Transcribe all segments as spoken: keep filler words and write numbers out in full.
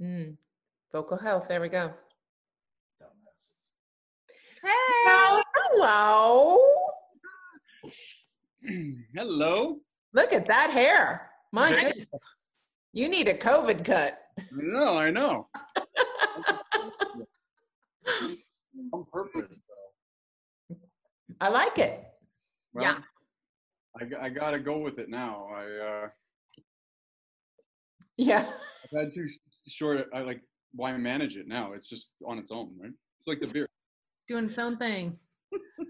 Mm. Vocal health. There we go. Hey. Hello. Hello. Hello. Look at that hair. My nice. Goodness. You need a COVID cut. No, I know. On purpose, though. I like it. Well, yeah. I, I got to go with it now. I, uh, yeah. I've had too short. I like, why manage it now? It's just on its own, right? It's like the beer. Doing its own thing.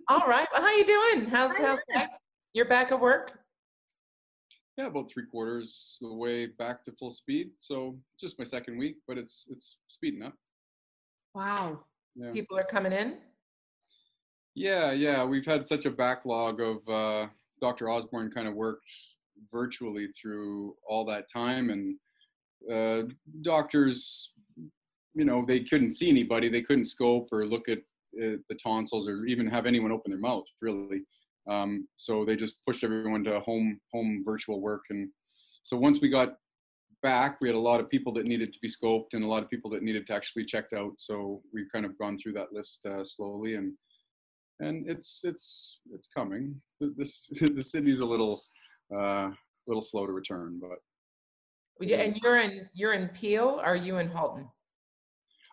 All right. Well, how you doing? How's, how's life? You're back at work? Yeah, about three quarters of the way back to full speed. So just my second week, but it's it's speeding up. Wow. Yeah. People are coming in? Yeah, yeah. We've had such a backlog of uh, Doctor Osborne kind of worked virtually through all that time. And uh, doctors, you know, they couldn't see anybody. They couldn't scope or look at uh, the tonsils or even have anyone open their mouth, really. Um, so they just pushed everyone to home, home virtual work. And so once we got back, we had a lot of people that needed to be scoped and a lot of people that needed to actually be checked out. So we've kind of gone through that list uh, slowly, and, and it's, it's, it's coming. This, the city's a little, uh, little slow to return, but. Yeah. And you're in, you're in Peel. Or are you in Halton?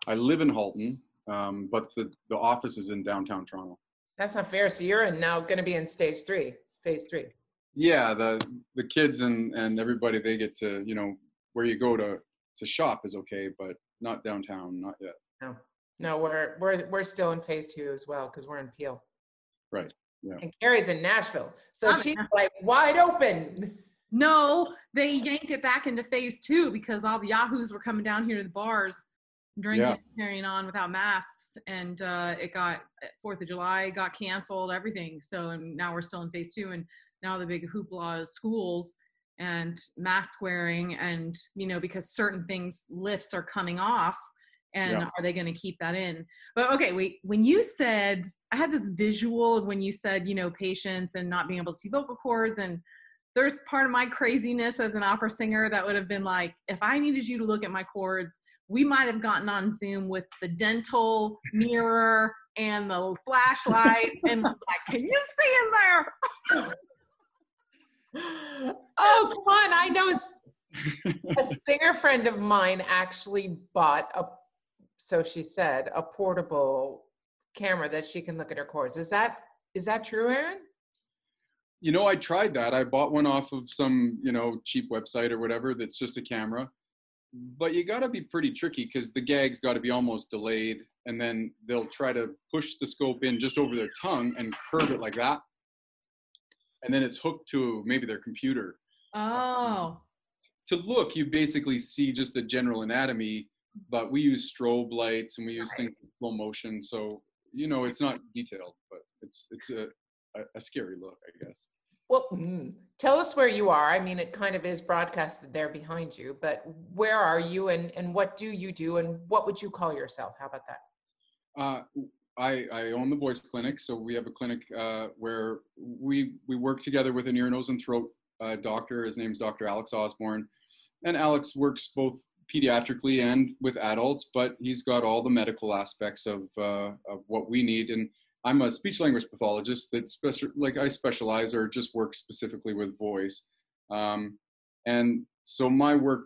I live in Halton. Um, but the, the office is in downtown Toronto. That's not fair. So you're in now going to be in stage three, phase three. Yeah, the the kids and, and everybody, they get to, you know, where you go to, to shop is okay, but not downtown, not yet. No, no, we're we're we're still in phase two as well because we're in Peel. Right. Yeah. And Carrie's in Nashville, so I'm she's like wide open. No, they yanked it back into phase two because all the yahoos were coming down here to the bars. Drinking, yeah. Carrying on without masks, and uh, it got Fourth of July got canceled, everything. So and now we're still in phase two, and now the big hoopla is schools and mask wearing, and you know because certain things lifts are coming off, and yeah. Are they going to keep that in? But okay, wait. When you said, I had this visual of when you said, you know, patients and not being able to see vocal cords, and there's part of my craziness as an opera singer that would have been like, if I needed you to look at my cords. We might have gotten on Zoom with the dental mirror and the flashlight and like, can you see in there? Oh, come on. I know a singer friend of mine actually bought a, so she said, a portable camera that she can look at her cords. Is that, is that true, Aaron? You know, I tried that. I bought one off of some, you know, cheap website or whatever. That's just a camera. But you got to be pretty tricky because the gag's got to be almost delayed, and then they'll try to push the scope in just over their tongue and curve it like that, and then it's hooked to maybe their computer. Oh. Um, to look, you basically see just the general anatomy, but we use strobe lights and we use things in slow motion, so you know it's not detailed, but it's it's a a, a scary look, I guess. Well, tell us where you are. I mean, it kind of is broadcasted there behind you, but where are you and, and what do you do and what would you call yourself? How about that? Uh, I, I own The Voice Clinic. So we have a clinic uh, where we, we work together with an ear, nose, and throat uh, doctor. His name's Doctor Alex Osborne. And Alex works both pediatrically and with adults, but he's got all the medical aspects of, uh, of what we need. And I'm a speech language pathologist that special, like I specialize or just work specifically with voice. Um, and so my work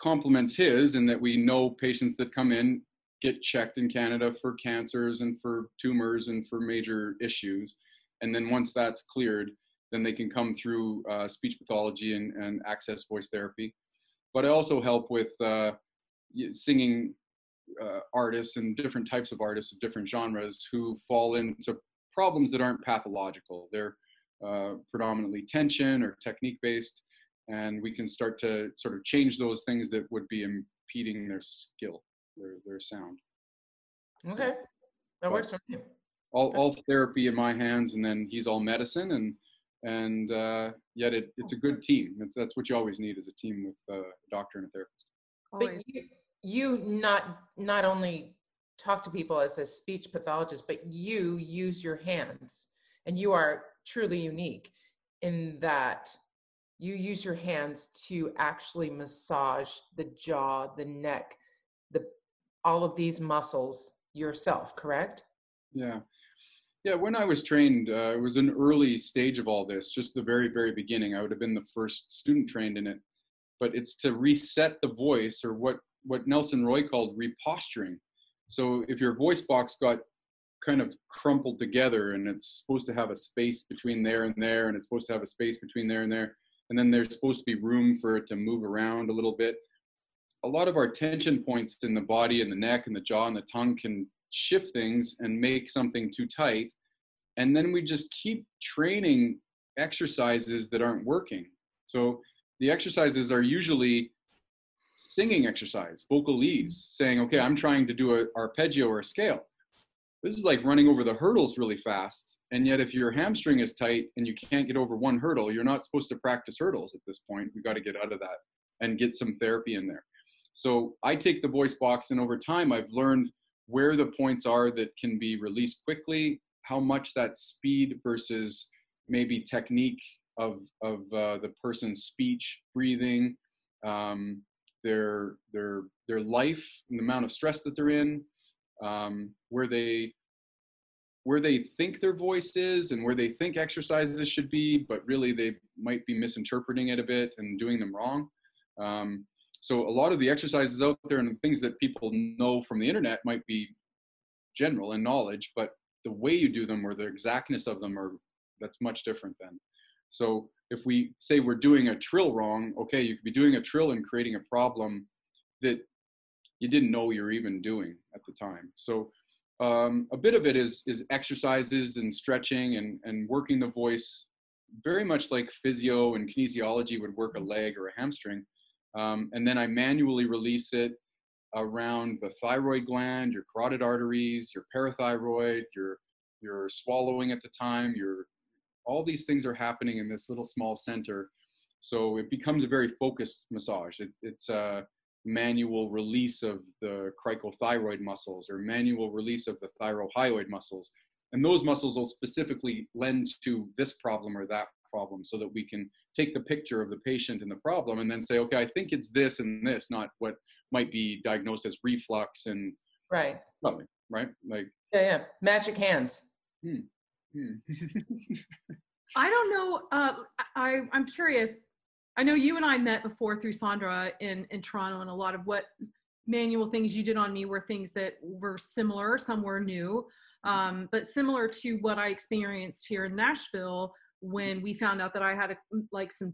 complements his in that we know patients that come in, get checked in Canada for cancers and for tumors and for major issues. And then once that's cleared, then they can come through uh, speech pathology and, and access voice therapy. But I also help with uh, singing Uh, artists and different types of artists of different genres who fall into problems that aren't pathological. They're uh, predominantly tension or technique based, and we can start to sort of change those things that would be impeding their skill, their, their sound. Okay, that but works for me. All, all therapy in my hands, and then he's all medicine, and and uh, yet it, it's a good team. It's, that's what you always need is a team with uh, a doctor and a therapist. Always. But you- You not not only talk to people as a speech pathologist, but you use your hands, and you are truly unique in that you use your hands to actually massage the jaw, the neck, the all of these muscles yourself, correct? Yeah. Yeah, when I was trained, uh, it was an early stage of all this, just the very, very beginning. I would have been the first student trained in it. But it's to reset the voice, or what, what Nelson Roy called reposturing. So if your voice box got kind of crumpled together, and it's supposed to have a space between there and there, and it's supposed to have a space between there and there, and then there's supposed to be room for it to move around a little bit. A lot of our tension points in the body and the neck and the jaw and the tongue can shift things and make something too tight. And then we just keep training exercises that aren't working. So the exercises are usually singing exercise, vocalese, saying, okay, I'm trying to do an arpeggio or a scale. This is like running over the hurdles really fast. And yet if your hamstring is tight and you can't get over one hurdle, you're not supposed to practice hurdles at this point. We got to get out of that and get some therapy in there. So I take the voice box, and over time I've learned where the points are that can be released quickly, how much that speed versus maybe technique of, of uh, the person's speech, breathing, um, their, their, their life and the amount of stress that they're in, um, where they, where they think their voice is and where they think exercises should be, but really they might be misinterpreting it a bit and doing them wrong. Um, So a lot of the exercises out there and the things that people know from the internet might be general in knowledge, but the way you do them or the exactness of them are, that's much different then. So if we say we're doing a trill wrong, okay, you could be doing a trill and creating a problem that you didn't know you were even doing at the time. So um, a bit of it is, is exercises and stretching and, and working the voice, very much like physio and kinesiology would work a leg or a hamstring. Um, and then I manually release it around the thyroid gland, your carotid arteries, your parathyroid, your, your swallowing at the time, your, all these things are happening in this little small center. So it becomes a very focused massage. It, it's a manual release of the cricothyroid muscles or manual release of the thyrohyoid muscles. And those muscles will specifically lend to this problem or that problem, so that we can take the picture of the patient and the problem and then say, okay, I think it's this and this, not what might be diagnosed as reflux and right, probably, right, like yeah, yeah, magic hands. Hmm. Hmm. I don't know. Uh, I I'm curious. I know you and I met before through Sondra in in Toronto, and a lot of what manual things you did on me were things that were similar, some were new, um, but similar to what I experienced here in Nashville. When we found out that I had a, like some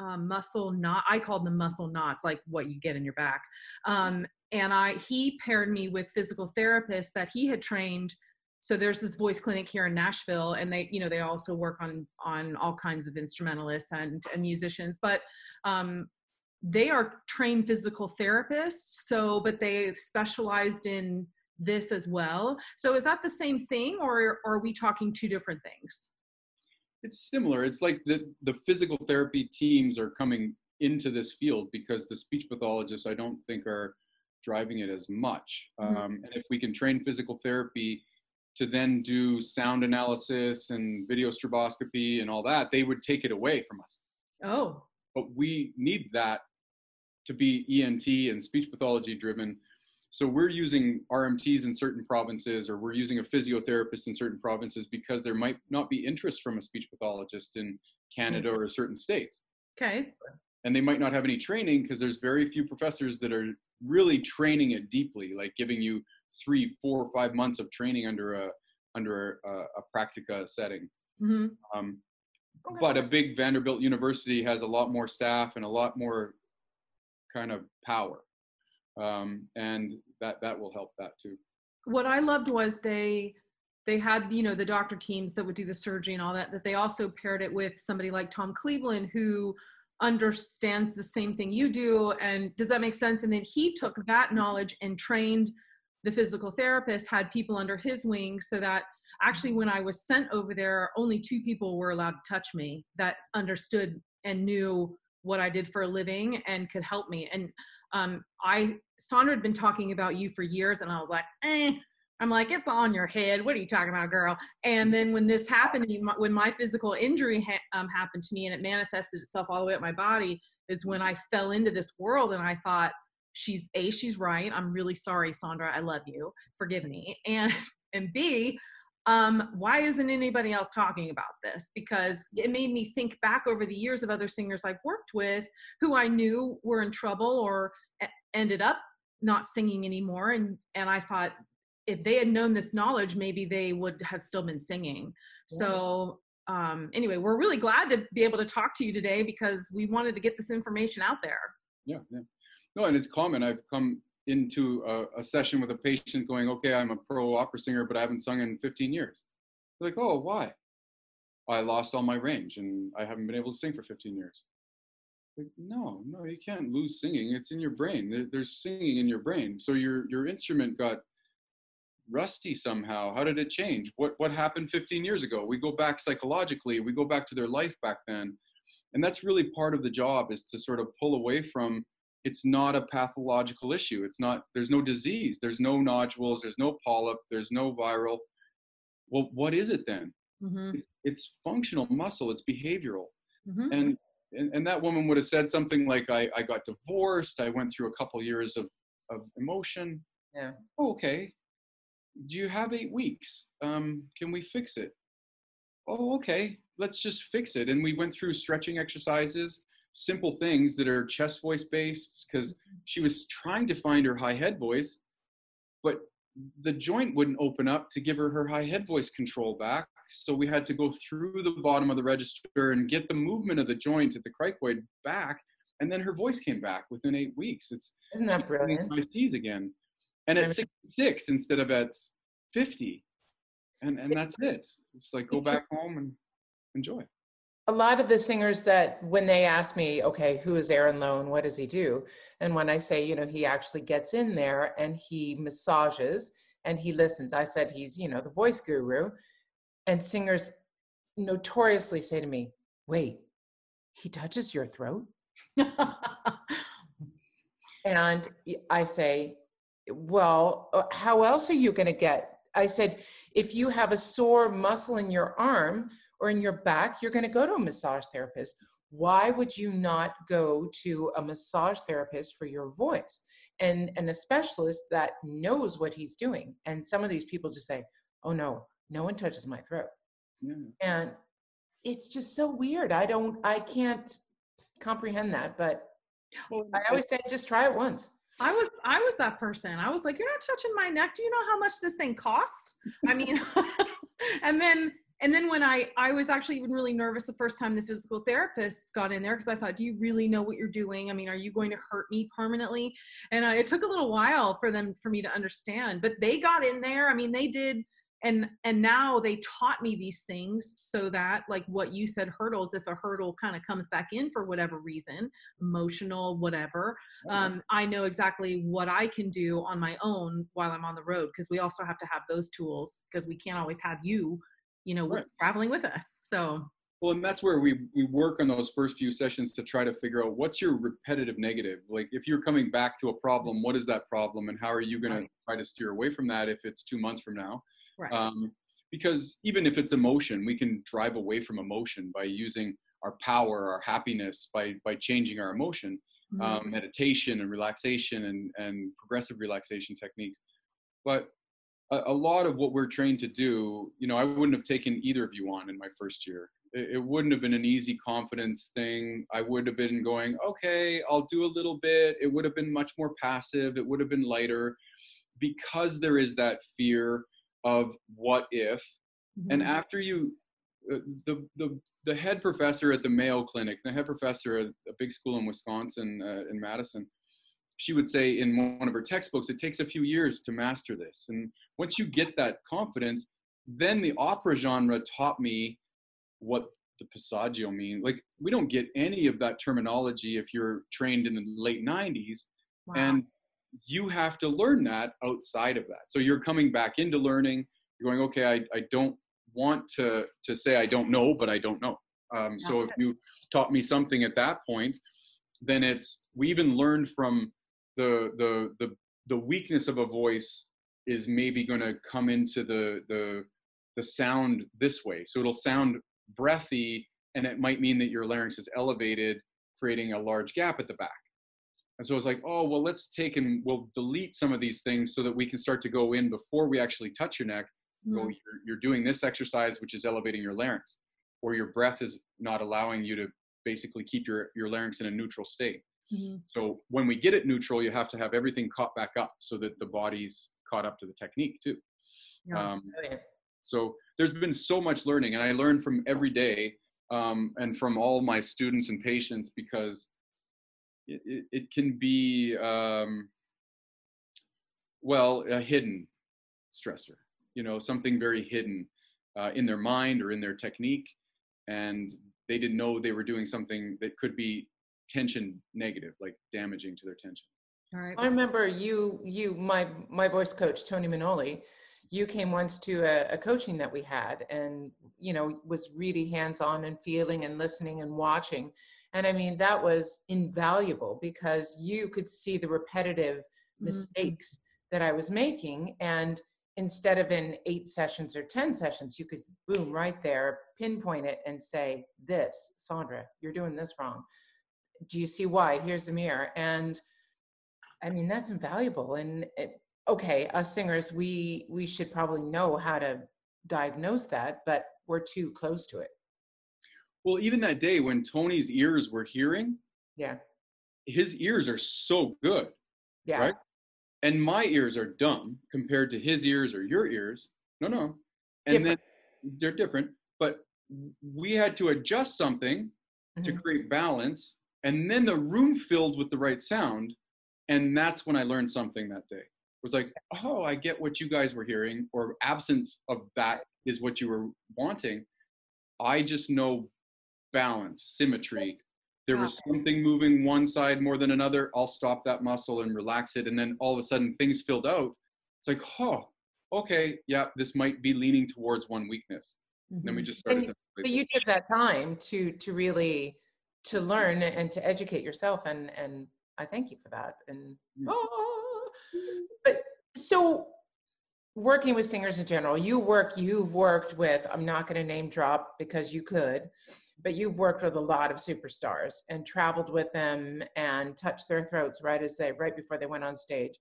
uh, muscle knot, I called them muscle knots, like what you get in your back. Um, and I, he paired me with physical therapists that he had trained. So there's this voice clinic here in Nashville, and they, you know, they also work on, on all kinds of instrumentalists and, and musicians, but um, they are trained physical therapists. So, but they specialized in this as well. So is that the same thing, or, or are we talking two different things? It's similar. It's like the, the physical therapy teams are coming into this field because the speech pathologists, I don't think, are driving it as much. Mm-hmm. Um, and if we can train physical therapy to then do sound analysis and video stroboscopy and all that, they would take it away from us. Oh. But we need that to be E N T and speech pathology driven. So we're using R M Ts in certain provinces, or we're using a physiotherapist in certain provinces because there might not be interest from a speech pathologist in Canada mm-hmm. or certain states. Okay. And they might not have any training because there's very few professors that are really training it deeply, like giving you three, four, or five months of training under a under a, a practica setting. Mm-hmm. Um, okay. But a big Vanderbilt university has a lot more staff and a lot more kind of power. Um, and that, that will help that too. What I loved was they, they had, you know, the doctor teams that would do the surgery and all that, that they also paired it with somebody like Tom Cleveland, who understands the same thing you do. And does that make sense? And then he took that knowledge and trained the physical therapist, had people under his wing, so that actually when I was sent over there, only two people were allowed to touch me that understood and knew what I did for a living and could help me. And um, I, Sondra had been talking about you for years, and I was like, eh, I'm like, it's on your head. What are you talking about, girl? And then when this happened, when my physical injury ha um, happened to me and it manifested itself all the way up my body, is when I fell into this world. And I thought, she's A, she's right. I'm really sorry, Sondra. I love you. Forgive me. And, and B, um, why isn't anybody else talking about this? Because it made me think back over the years of other singers I've worked with who I knew were in trouble or ended up not singing anymore. And, and I thought if they had known this knowledge, maybe they would have still been singing. Yeah. So um, anyway, we're really glad to be able to talk to you today because we wanted to get this information out there. Yeah. yeah. No, and it's common. I've come into a, a session with a patient going, okay, I'm a pro opera singer, but I haven't sung in fifteen years. They're like, oh, why? I lost all my range and I haven't been able to sing for fifteen years. Like, no, no, you can't lose singing. It's in your brain. There's singing in your brain. So your, your instrument got rusty somehow. How did it change? What, what happened fifteen years ago? We go back psychologically. We go back to their life back then. And that's really part of the job, is to sort of pull away from, it's not a pathological issue. It's not, there's no disease. There's no nodules. There's no polyp. There's no viral. Well, what is it then? Mm-hmm. It's, it's functional muscle. It's behavioral. Mm-hmm. And, and and that woman would have said something like, I, I got divorced. I went through a couple years of, of emotion. Yeah. Oh, okay. Do you have eight weeks? Um, can we fix it? Oh, okay. Let's just fix it. And we went through stretching exercises, simple things that are chest voice based, because she was trying to find her high head voice, but the joint wouldn't open up to give her her high head voice control back. So we had to go through the bottom of the register and get the movement of the joint at the cricoid back. And then her voice came back within eight wecs. It's Isn't that brilliant? My C's again. And at sixty-six instead of at fifty. And, and that's it. It's like, go back home and enjoy. A lot of the singers that when they ask me, okay, who is Aaron Lowe and what does he do? And when I say, you know, he actually gets in there and he massages and he listens. I said, he's, you know, the voice guru. And singers notoriously say to me, wait, he touches your throat? And I say, well, how else are you going to get? I said, if you have a sore muscle in your arm or in your back, you're going to go to a massage therapist. Why would you not go to a massage therapist for your voice? And, and a specialist that knows what he's doing. And some of these people just say, oh no, no one touches my throat. Yeah. And it's just so weird. I don't, I can't comprehend that, but well, I always say, just try it once. I was, I was that person. I was like, you're not touching my neck. Do you know how much this thing costs? I mean, and then, And then when I, I was actually even really nervous the first time the physical therapist got in there, because I thought, do you really know what you're doing? I mean, are you going to hurt me permanently? And I, it took a little while for them, for me to understand, but they got in there. I mean, they did. And, and now they taught me these things so that, like what you said, hurdles, if a hurdle kind of comes back in for whatever reason, emotional, whatever, um, I know exactly what I can do on my own while I'm on the road. Cause we also have to have those tools, because we can't always have you you know, right. traveling with us. So, well, and that's where we, we work on those first few sessions to try to figure out what's your repetitive negative. Like if you're coming back to a problem, what is that problem? And how are you going right. to try to steer away from that if it's two months from now? Right. Um, because even if it's emotion, we can drive away from emotion by using our power, our happiness, by, by changing our emotion, mm-hmm. um, meditation and relaxation and, and progressive relaxation techniques. But a lot of what we're trained to do, you know, I wouldn't have taken either of you on in my first year. It, it wouldn't have been an easy confidence thing. I would have been going, okay, I'll do a little bit. It would have been much more passive. It would have been lighter, because there is that fear of what if. Mm-hmm. And after you, uh, the, the, the head professor at the Mayo Clinic, the head professor at a big school in Wisconsin, uh, in Madison, she would say in one of her textbooks, it takes a few years to master this. And once you get that confidence, then the opera genre taught me what the passaggio means. Like, we don't get any of that terminology if you're trained in the late nineties. Wow. And you have to learn that outside of that. So you're coming back into learning. You're going, okay, I, I don't want to, to say I don't know, but I don't know. Um, so if you taught me something at that point, then it's, we even learned from The, the the the weakness of a voice is maybe going to come into the the the sound this way, so it'll sound breathy, and it might mean that your larynx is elevated, creating a large gap at the back. And so it's like, oh, well, let's take and we'll delete some of these things so that we can start to go in before we actually touch your neck. Mm-hmm. Go, you're, you're doing this exercise, which is elevating your larynx, or your breath is not allowing you to basically keep your, your larynx in a neutral state. Mm-hmm. So when we get it neutral, you have to have everything caught back up so that the body's caught up to the technique too. Yeah, um, so there's been so much learning, and I learn from every day um, and from all my students and patients, because it, it, it can be, um, well, a hidden stressor, you know, something very hidden uh, in their mind or in their technique. And they didn't know they were doing something that could be tension negative, like damaging to their tension. All right. I remember you, you, my, my voice coach, Tony Manoli, you came once to a, a coaching that we had, and, you know, was really hands-on and feeling and listening and watching. And I mean, that was invaluable, because you could see the repetitive mistakes mm-hmm. that I was making. And instead of in eight sessions or ten sessions, you could boom right there, pinpoint it and say, this, Sondra, you're doing this wrong. Do you see why? Here's the mirror. And I mean, that's invaluable. And it, okay, us singers, we, we should probably know how to diagnose that, but we're too close to it. Well, even that day when Tony's ears were hearing, yeah, his ears are so good, yeah, right? And my ears are dumb compared to his ears or your ears. No, no. And different. Then they're different, but we had to adjust something mm-hmm. to create balance. And then the room filled with the right sound. And that's when I learned something that day. It was like, oh, I get what you guys were hearing, or absence of that is what you were wanting. I just know balance, symmetry. There was something moving one side more than another. I'll stop that muscle and relax it. And then all of a sudden things filled out. It's like, oh, okay, yeah, this might be leaning towards one weakness. Mm-hmm. And then we just started. And, to but you took that time to to really, to learn and to educate yourself. And, and I thank you for that. And oh. But so working with singers in general, you work, you've worked with, I'm not going to name drop because you could, but you've worked with a lot of superstars and traveled with them and touched their throats right as they, right before they went on stage.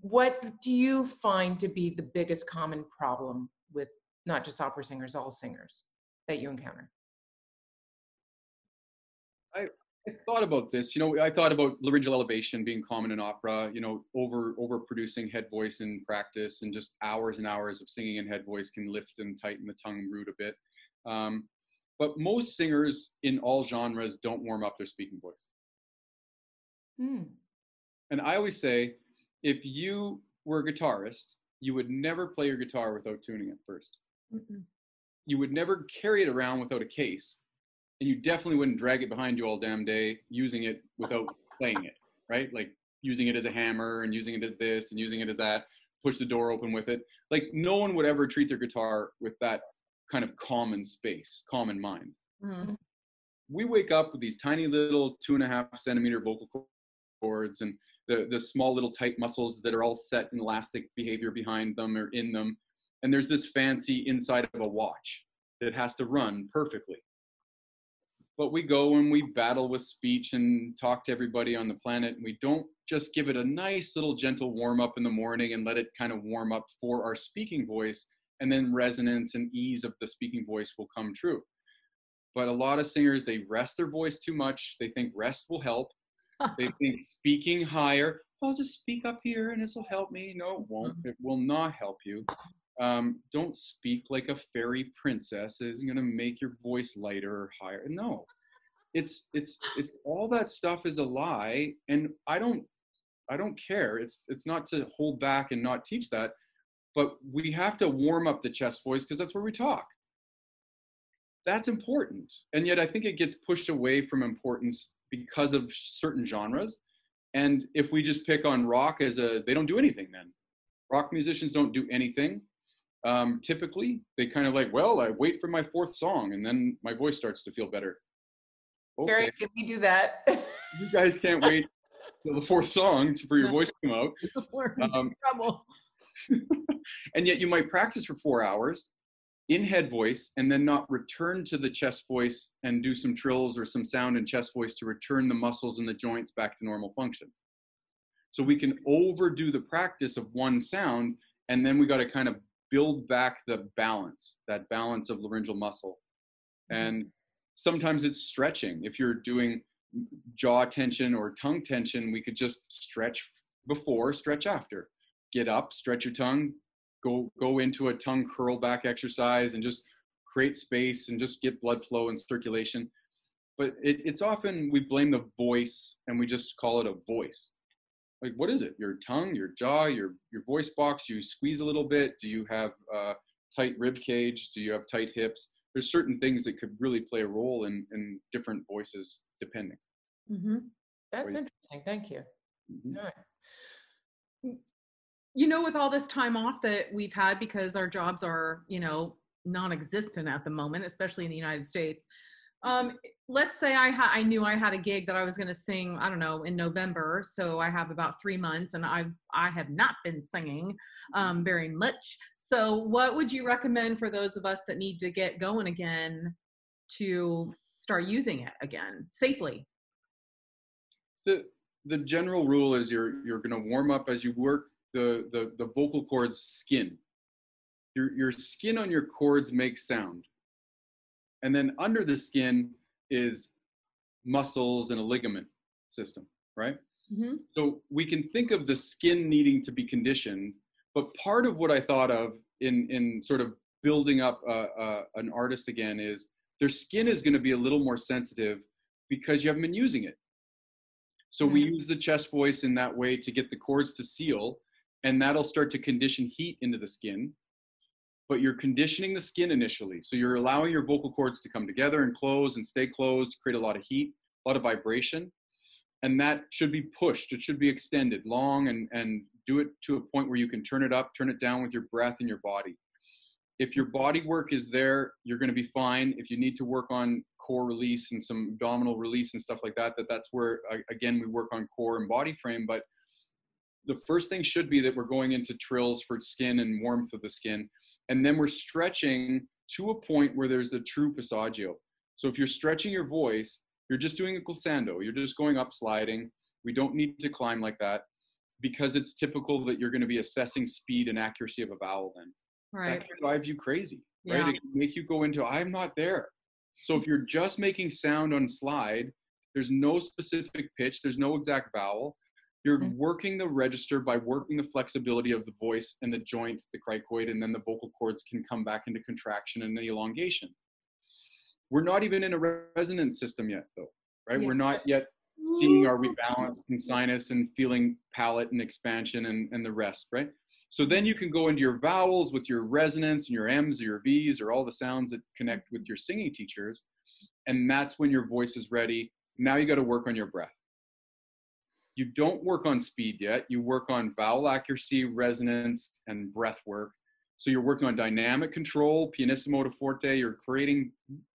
What do you find to be the biggest common problem with not just opera singers, all singers that you encounter? I, I thought about this, you know, I thought about laryngeal elevation being common in opera, you know, over overproducing head voice in practice, and just hours and hours of singing in head voice can lift and tighten the tongue root a bit. Um, But most singers in all genres don't warm up their speaking voice. Mm. And I always say, if you were a guitarist, you would never play your guitar without tuning it first. Mm-mm. You would never carry it around without a case. And you definitely wouldn't drag it behind you all damn day using it without playing it, right? Like using it as a hammer and using it as this and using it as that, push the door open with it. Like no one would ever treat their guitar with that kind of common space, common mind. Mm-hmm. We wake up with these tiny little two and a half centimeter vocal cords and the, the small little tight muscles that are all set in elastic behavior behind them or in them. And there's this fancy inside of a watch that has to run perfectly. But we go and we battle with speech and talk to everybody on the planet, and we don't just give it a nice little gentle warm up in the morning and let it kind of warm up for our speaking voice. And then resonance and ease of the speaking voice will come true. But a lot of singers, they rest their voice too much. They think rest will help. They think speaking higher, I'll just speak up here and this will help me. No, it won't. It will not help you. Um, don't speak like a fairy princess. It isn't going to make your voice lighter or higher. No, it's, it's, it's all that stuff is a lie. And I don't, I don't care. It's, it's not to hold back and not teach that. But we have to warm up the chest voice because that's where we talk. That's important. And yet I think it gets pushed away from importance because of certain genres. And if we just pick on rock as a, they don't do anything then. Rock musicians don't do anything. Um, typically, they kind of like, well, I wait for my fourth song and then my voice starts to feel better. Okay. Carrie, can we do that? You guys can't wait till the fourth song for your voice to come out. We're in um, trouble. And yet you might practice for four hours in head voice and then not return to the chest voice and do some trills or some sound in chest voice to return the muscles and the joints back to normal function. So we can overdo the practice of one sound, and then we got to kind of build back the balance, that balance of laryngeal muscle. And sometimes it's stretching. If you're doing jaw tension or tongue tension, we could just stretch before, stretch after. Get up, stretch your tongue, go, go into a tongue curl back exercise and just create space and just get blood flow and circulation. But it, it's often we blame the voice and we just call it a voice. Like, what is it? Your tongue, your jaw, your, your voice box, you squeeze a little bit. Do you have a tight rib cage? Do you have tight hips? There's certain things that could really play a role in, in different voices, depending. Mm-hmm. That's interesting. Thank you. Mm-hmm. All right. You know, with all this time off that we've had because our jobs are, you know, non-existent at the moment, especially in the United States. Um, let's say I, ha I knew I had a gig that I was going to sing, I don't know, in November. So I have about three months and I've, I have not been singing um, very much. So what would you recommend for those of us that need to get going again to start using it again safely? The, the general rule is you're, you're going to warm up as you work the, the, the vocal cords skin. Your, your skin on your cords makes sound. And then under the skin is muscles and a ligament system, right? Mm-hmm. So we can think of the skin needing to be conditioned, but part of what I thought of in, in sort of building up a, a, an artist again is their skin is going to be a little more sensitive because you haven't been using it. So mm-hmm. we use the chest voice in that way to get the cords to seal, and that'll start to condition heat into the skin. But you're conditioning the skin initially. So you're allowing your vocal cords to come together and close and stay closed, create a lot of heat, a lot of vibration. And that should be pushed. It should be extended long and, and do it to a point where you can turn it up, turn it down with your breath and your body. If your body work is there, you're going to be fine. If you need to work on core release and some abdominal release and stuff like that, that that's where, again, we work on core and body frame. But the first thing should be that we're going into trills for skin and warmth of the skin. And then we're stretching to a point where there's the true passaggio. So if you're stretching your voice, you're just doing a glissando. You're just going up sliding. We don't need to climb like that because it's typical that you're going to be assessing speed and accuracy of a vowel then. Right. That can drive you crazy, right? Yeah. It can make you go into, I'm not there. So if you're just making sound on slide, there's no specific pitch. There's no exact vowel. You're mm-hmm. working the register by working the flexibility of the voice and the joint, the cricoid, and then the vocal cords can come back into contraction and the elongation. We're not even in a resonance system yet, though, right? Yeah. We're not yet seeing our rebalance and sinus and feeling palate and expansion and, and the rest, right? So then you can go into your vowels with your resonance and your M's or your V's or all the sounds that connect with your singing teachers, and that's when your voice is ready. Now you got to work on your breath. You don't work on speed yet. You work on vowel accuracy, resonance, and breath work. So you're working on dynamic control, pianissimo to forte. You're creating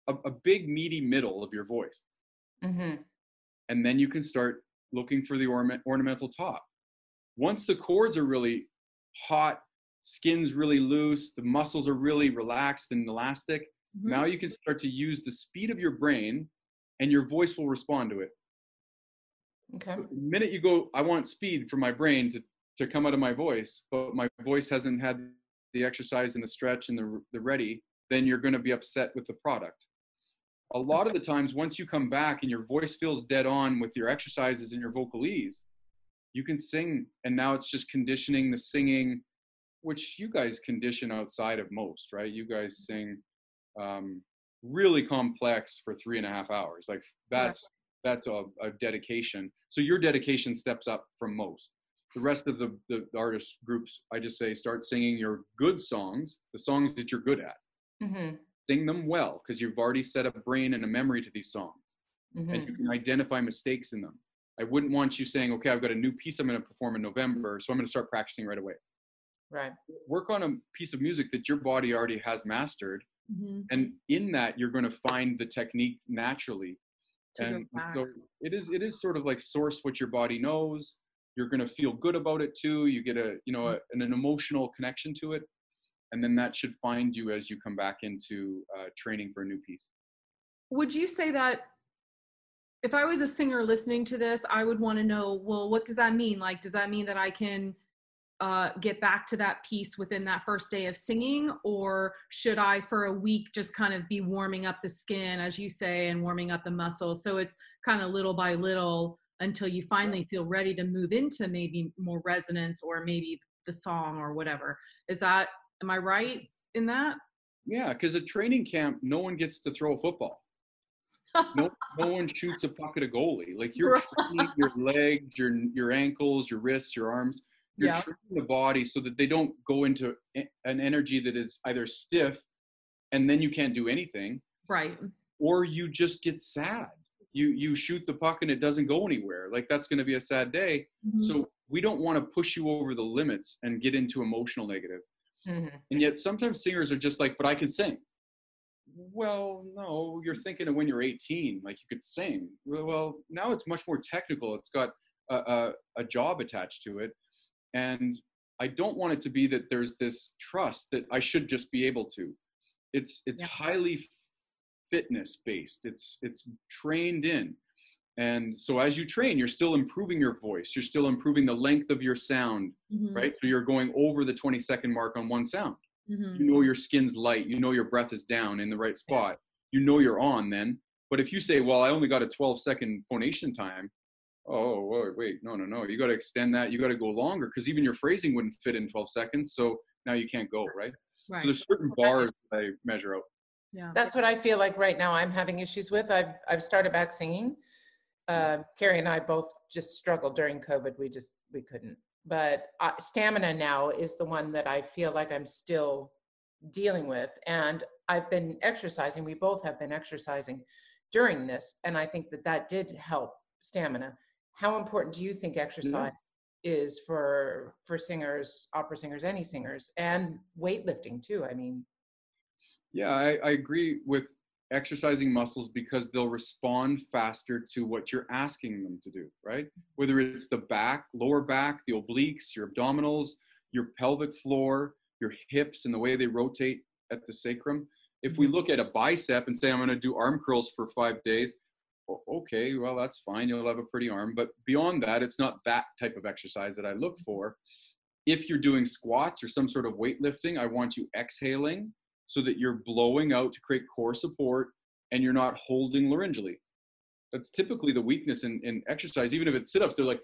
a, a big, meaty middle of your voice. Mm-hmm. And then you can start looking for the ornament, ornamental top. Once the cords are really hot, skin's really loose, the muscles are really relaxed and elastic, mm-hmm. now you can start to use the speed of your brain, and your voice will respond to it. Okay. The minute you go, I want speed for my brain to, to come out of my voice, but my voice hasn't had the exercise and the stretch and the, the ready, then you're going to be upset with the product. A lot of the times, once you come back and your voice feels dead on with your exercises and your vocalese, you can sing, and now it's just conditioning the singing, which you guys condition outside of most, right? You guys sing um, really complex for three and a half hours. Like that's... Yeah. That's a, a dedication. So your dedication steps up from most. The rest of the, the artist groups, I just say, start singing your good songs, the songs that you're good at. Mm-hmm. Sing them well, because you've already set a brain and a memory to these songs. Mm-hmm. And you can identify mistakes in them. I wouldn't want you saying, okay, I've got a new piece I'm going to perform in November, so I'm going to start practicing right away. Right. Work on a piece of music that your body already has mastered. Mm-hmm. And in that, you're going to find the technique naturally. And so it is, it is sort of like source what your body knows. You're going to feel good about it too. You get a, you know, a, an emotional connection to it. and then that should find you as you come back into uh, training for a new piece. Would you say that if I was a singer listening to this, I would want to know, well, what does that mean? Like, does that mean that I can uh, get back to that piece within that first day of singing? Or should I for a week just kind of be warming up the skin, as you say, and warming up the muscles? So it's kind of little by little until you finally feel ready to move into maybe more resonance or maybe the song or whatever. Is that, am I right in that? Yeah, because at training camp, no one gets to throw a football. No, no one shoots a puck at a goalie. Like you're training your legs, your your ankles, your wrists, your arms. You're yeah. training the body so that they don't go into an energy that is either stiff and then you can't do anything. Right. Or you just get sad. You you shoot the puck and it doesn't go anywhere. Like that's going to be a sad day. Mm-hmm. So we don't want to push you over the limits and get into emotional negative. Mm-hmm. And yet sometimes singers are just like, but I can sing. Well, no, you're thinking of when you're eighteen, like you could sing. Well, now it's much more technical. It's got a, a, a job attached to it. And I don't want it to be that there's this trust that I should just be able to. It's it's yeah. highly fitness based. It's it's trained in. And so as you train, you're still improving your voice. You're still improving the length of your sound, mm-hmm. right? So you're going over the twenty second mark on one sound. Mm-hmm. You know your skin's light. You know your breath is down in the right spot. You know you're on then. But if you say, well, I only got a twelve second phonation time. Oh, wait, no, no, no. You got to extend that. You got to go longer because even your phrasing wouldn't fit in twelve seconds. So now you can't go, right? right. So there's certain bars that I measure out. Yeah. That's what I feel like right now I'm having issues with. I've, I've started back singing. Uh, Carrie and I both just struggled during COVID. We just, we couldn't. But uh, stamina now is the one that I feel like I'm still dealing with. And I've been exercising. We both have been exercising during this. And I think that that did help stamina. How important do you think exercise yeah. is for, for singers, opera singers, any singers, and weightlifting too? I mean. Yeah, I, I agree with exercising muscles because they'll respond faster to what you're asking them to do, right? Whether it's the back, lower back, the obliques, your abdominals, your pelvic floor, your hips and the way they rotate at the sacrum. If we look at a bicep and say, I'm going to do arm curls for five days, okay, well, that's fine. You'll have a pretty arm. But beyond that, it's not that type of exercise that I look for. If you're doing squats or some sort of weightlifting, I want you exhaling so that you're blowing out to create core support and you're not holding laryngally. That's typically the weakness in, in exercise. Even if it's sit-ups, they're like,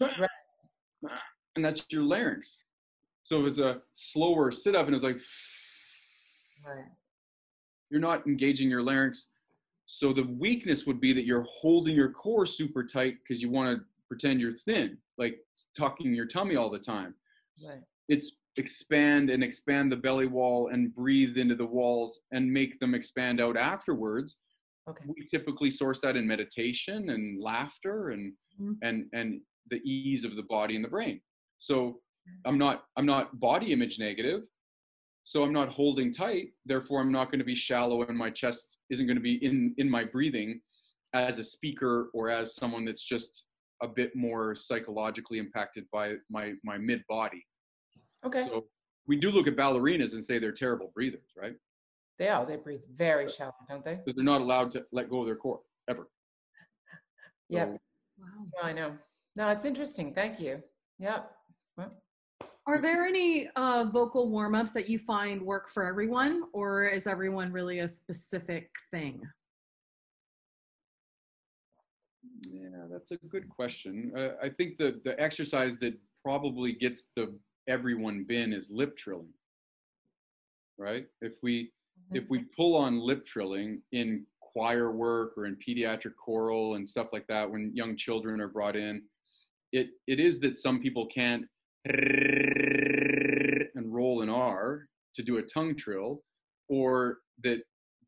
right. and that's your larynx. So if it's a slower sit-up and it's like, right. you're not engaging your larynx. So the weakness would be that you're holding your core super tight because you want to pretend you're thin, like tucking your tummy all the time. Right. It's expand and expand the belly wall and breathe into the walls and make them expand out afterwards. Okay. We typically source that in meditation and laughter and, mm-hmm. and, and the ease of the body and the brain. So I'm not, I'm not body image negative. So I'm not holding tight. Therefore, I'm not going to be shallow and my chest isn't going to be in, in my breathing as a speaker or as someone that's just a bit more psychologically impacted by my, my mid body. Okay. So we do look at ballerinas and say they're terrible breathers, right? They are. They breathe very shallow, don't they? But they're not allowed to let go of their core, ever. Yep. So, wow. No, I know. No, it's interesting. Thank you. Yep. Well, are there any uh, vocal warm-ups that you find work for everyone, or is everyone really a specific thing? Yeah, that's a good question. Uh, I think the, the exercise that probably gets the everyone been is lip trilling, right? If we mm-hmm. if we pull on lip trilling in choir work or in pediatric choral and stuff like that, when young children are brought in, it it is that some people can't and roll an R to do a tongue trill, or that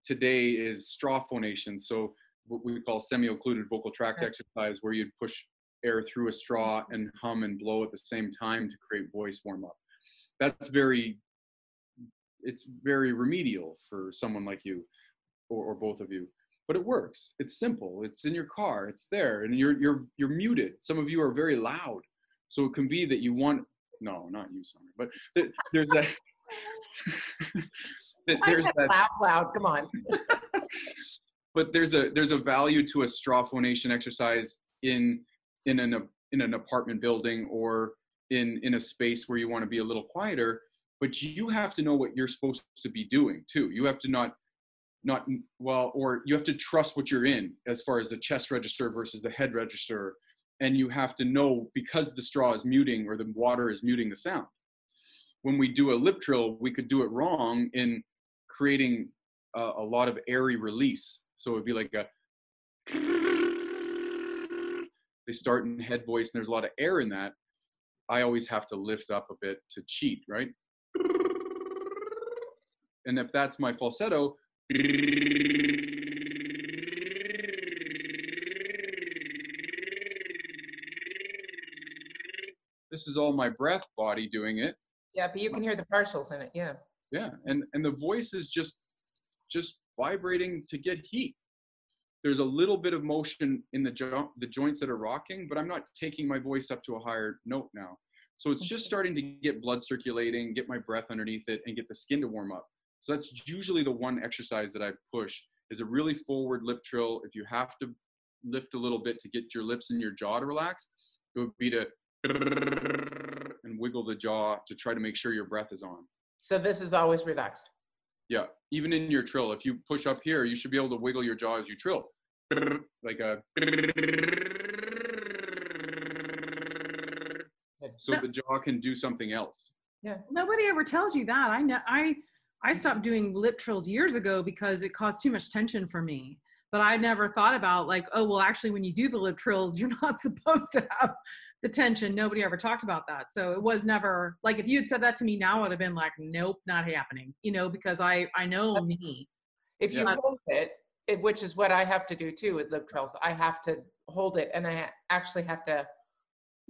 today is straw phonation, so what we call semi-occluded vocal tract yeah. exercise, where you'd push air through a straw and hum and blow at the same time to create voice warm up. That's very, it's very remedial for someone like you or, or both of you, but it works. It's simple. It's in your car. It's there, and you're you're you're muted. Some of you are very loud, so it can be that you want. No, not you, Sondra. But th- there's that that there's that loud, loud, come on. But there's a there's a value to a straw phonation exercise in in an in an apartment building or in in a space where you want to be a little quieter. But you have to know what you're supposed to be doing too. You have to not not well, or you have to trust what you're in as far as the chest register versus the head register. And you have to know, because the straw is muting or the water is muting the sound. When we do a lip trill, we could do it wrong in creating a, a lot of airy release. So it'd be like a, they start in head voice and there's a lot of air in that. I always have to lift up a bit to cheat, right? And if that's my falsetto, this is all my breath body doing it. Yeah, but you can hear the partials in it, yeah. Yeah, and, and the voice is just just vibrating to get heat. There's a little bit of motion in the, jo the joints that are rocking, but I'm not taking my voice up to a higher note now. So it's just starting to get blood circulating, get my breath underneath it, and get the skin to warm up. So that's usually the one exercise that I push, is a really forward lip trill. If you have to lift a little bit to get your lips and your jaw to relax, it would be to and wiggle the jaw to try to make sure your breath is on. So this is always relaxed? Yeah, even in your trill. If you push up here, you should be able to wiggle your jaw as you trill. Like a... So the jaw can do something else. Yeah, nobody ever tells you that. I know, I, I stopped doing lip trills years ago because it caused too much tension for me. But I never thought about like, oh, well, actually, when you do the lip trills, you're not supposed to have the tension. Nobody ever talked about that. So it was never like, if you had said that to me now, I would have been like, nope, not happening, you know, because I, I know me. If you yeah. hold it, it, which is what I have to do too with lip trills, I have to hold it and I actually have to.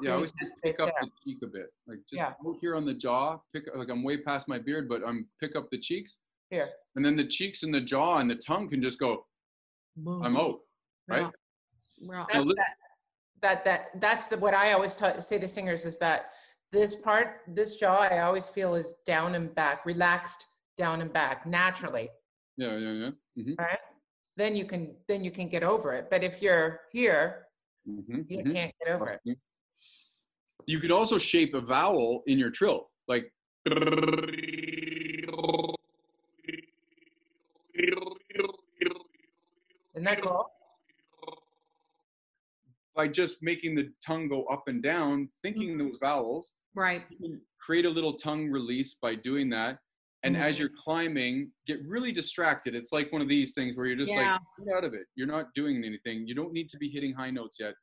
Yeah, I always pick up the cheek a bit. Like just yeah. out here on the jaw, pick like I'm way past my beard, but I'm pick up the cheeks. Here. And then the cheeks and the jaw and the tongue can just go. Boom. I'm out, right? Yeah. Yeah. That, that, that, that's the, what I always ta say to singers is that this part, this jaw, I always feel is down and back, relaxed down and back naturally. Yeah, yeah, yeah. Mm-hmm. All right. Then you can, then you can get over it. But if you're here, mm-hmm, you mm-hmm. can't get over it. You could also shape a vowel in your trill, like. Isn't that cool? By just making the tongue go up and down, thinking mm-hmm. those vowels. Right. You can create a little tongue release by doing that. And mm-hmm. as you're climbing, get really distracted. It's like one of these things where you're just yeah. like, get out of it. You're not doing anything. You don't need to be hitting high notes yet.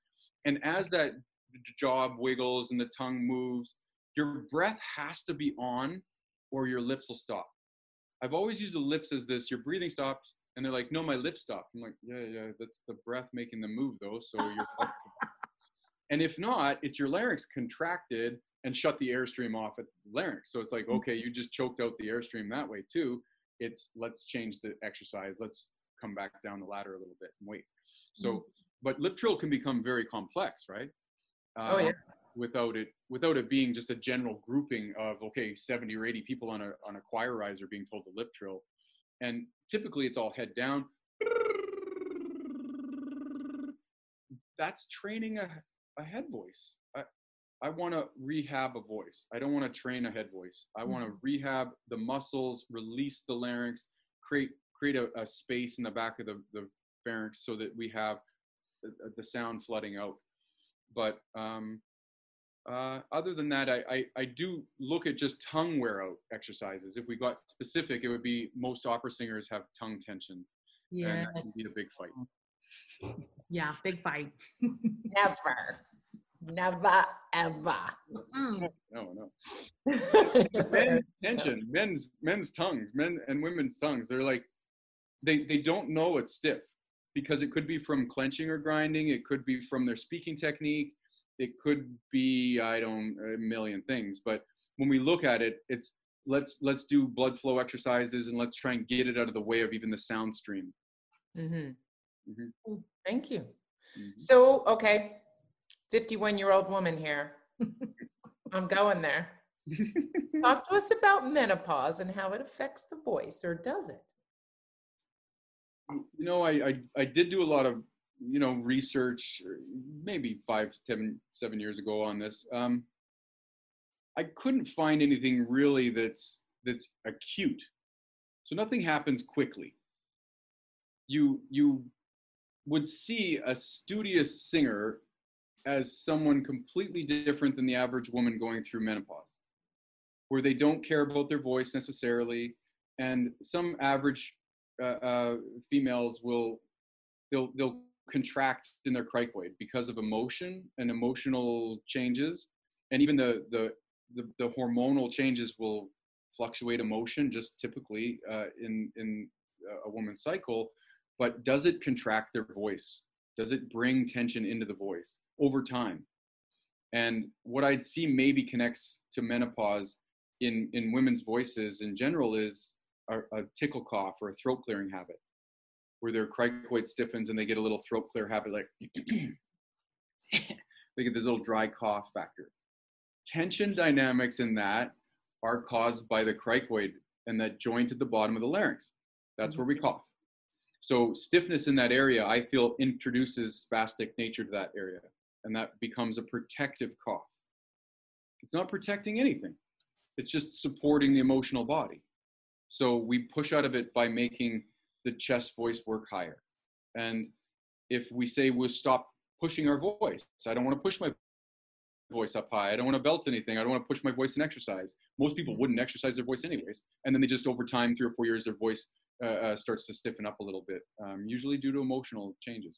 And as that jaw wiggles and the tongue moves, your breath has to be on or your lips will stop. I've always used the lips as this, your breathing stops. And they're like, no, my lips stopped. I'm like, yeah, yeah, that's the breath making the move though. So you're and if not, it's your larynx contracted and shut the airstream off at the larynx. So it's like, okay, you just choked out the airstream that way too. It's let's change the exercise. Let's come back down the ladder a little bit and wait. So, mm-hmm. but lip trill can become very complex, right? Uh, oh, yeah. Without it, without it being just a general grouping of, okay, seventy or eighty people on a, on a choir rise are being told to lip trill. And typically it's all head down. That's training a, a head voice. I, I want to rehab a voice. I don't want to train a head voice. I want to rehab the muscles, release the larynx, create, create a, a space in the back of the, the pharynx so that we have the, the sound flooding out. But um, uh, other than that, I, I, I do look at just tongue wear out exercises. If we got specific, it would be most opera singers have tongue tension. Yeah, and that can be a big fight. Yeah, big fight. Never, never, ever. No, no. Men's tension, men's men's tongues, men and women's tongues. They're like, they they don't know it's stiff. Because it could be from clenching or grinding, it could be from their speaking technique, it could be, I don't, a million things. But when we look at it, it's let's let's do blood flow exercises and let's try and get it out of the way of even the sound stream. Mm-hmm. Mm-hmm. Thank you. Mm-hmm. So, okay, fifty-one-year-old woman here. I'm going there. Talk to us about menopause and how it affects the voice, or does it? You know, I, I, I did do a lot of, you know, research maybe five, ten, seven years ago on this. Um, I couldn't find anything really that's, that's acute. So nothing happens quickly. You, you would see a studious singer as someone completely different than the average woman going through menopause, where they don't care about their voice necessarily. And some average uh, uh, females will, they'll, they'll contract in their cricoid because of emotion and emotional changes. And even the, the, the, the hormonal changes will fluctuate emotion just typically uh, in, in a woman's cycle. But does it contract their voice? Does it bring tension into the voice over time? And what I'd see maybe connects to menopause in, in women's voices in general is a, a tickle cough or a throat clearing habit, where their cricoid stiffens and they get a little throat clear habit, like they get this little dry cough factor. Tension dynamics in that are caused by the cricoid and that joint at the bottom of the larynx. That's mm-hmm. where we cough. So stiffness in that area, I feel, introduces spastic nature to that area, and that becomes a protective cough. It's not protecting anything. It's just supporting the emotional body. So we push out of it by making the chest voice work higher. And if we say we'll stop pushing our voice, I don't want to push my voice up high, I don't want to belt anything, I don't want to push my voice in exercise. Most people wouldn't exercise their voice anyways. And then they just, over time, three or four years, their voice Uh, uh, starts to stiffen up a little bit, um, usually due to emotional changes.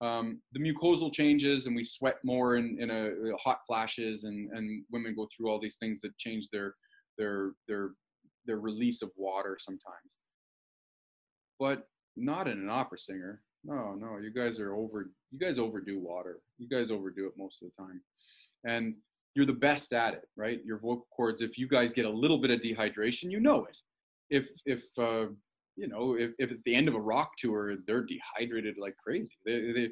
Um, the mucosal changes, and we sweat more in, in a, a hot flashes, and, and women go through all these things that change their, their, their, their release of water sometimes. But not in an opera singer. No, no, you guys are over, you guys overdo water. You guys overdo it most of the time. And you're the best at it, right? Your vocal cords, if you guys get a little bit of dehydration, you know it. If, if, uh, you know, if, if at the end of a rock tour, they're dehydrated like crazy, they, they,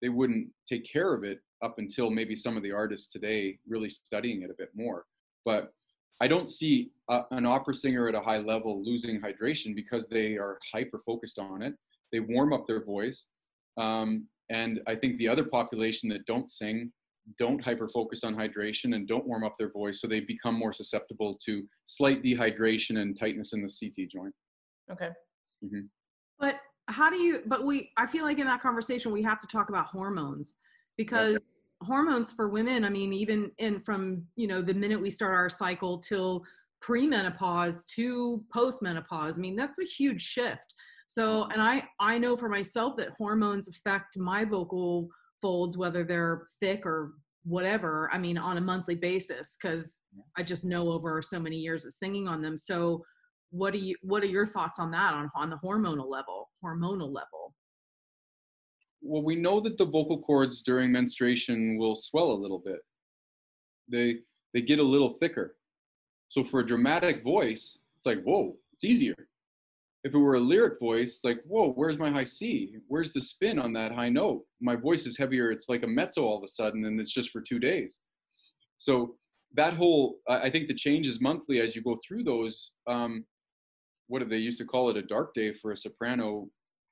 they wouldn't take care of it up until maybe some of the artists today really studying it a bit more. But I don't see a, an opera singer at a high level losing hydration because they are hyper-focused on it. They warm up their voice. Um, and I think the other population that don't sing don't hyper-focus on hydration and don't warm up their voice. So they become more susceptible to slight dehydration and tightness in the C T joint. Okay. Mm-hmm. But how do you, but we, I feel like in that conversation, we have to talk about hormones, because okay. hormones for women, I mean, even in from, you know, the minute we start our cycle till premenopause to postmenopause, I mean, that's a huge shift. So, and I, I know for myself that hormones affect my vocal folds, whether they're thick or whatever, I mean, on a monthly basis, because yeah. I just know over so many years of singing on them. So What do you? What are your thoughts on that? On on the hormonal level, hormonal level. Well, we know that the vocal cords during menstruation will swell a little bit. They they get a little thicker. So for a dramatic voice, it's like, whoa, it's easier. If it were a lyric voice, it's like, whoa, where's my high C? Where's the spin on that high note? My voice is heavier. It's like a mezzo all of a sudden, and it's just for two days. So that whole, I think the changes monthly as you go through those. Um, What did they used to call it? A dark day for a soprano.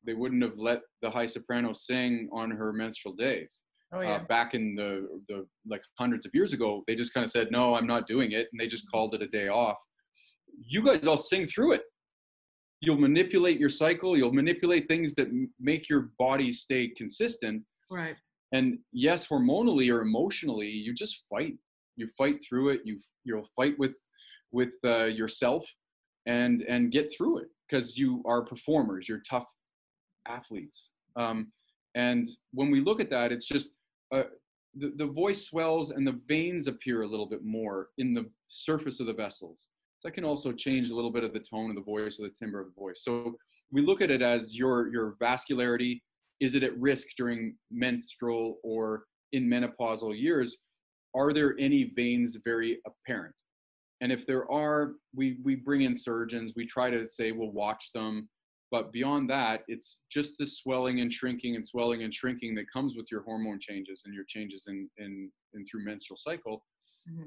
They wouldn't have let the high soprano sing on her menstrual days. Oh, yeah. Uh, back in the, the like hundreds of years ago, they just kind of said, no, I'm not doing it. And they just called it a day off. You guys all sing through it. You'll manipulate your cycle. You'll manipulate things that m- make your body stay consistent. Right. And yes, hormonally or emotionally, you just fight. You fight through it. You, you'll fight with, with uh, yourself. And and get through it, because you are performers, you're tough athletes. Um, and when we look at that, it's just uh, the, the voice swells and the veins appear a little bit more in the surface of the vessels. That can also change a little bit of the tone of the voice or the timbre of the voice. So we look at it as your, your vascularity. Is it at risk during menstrual or in menopausal years? Are there any veins very apparent? And if there are, we, we bring in surgeons, we try to say, we'll watch them. But beyond that, it's just the swelling and shrinking and swelling and shrinking that comes with your hormone changes and your changes in, in, in through menstrual cycle. Mm-hmm.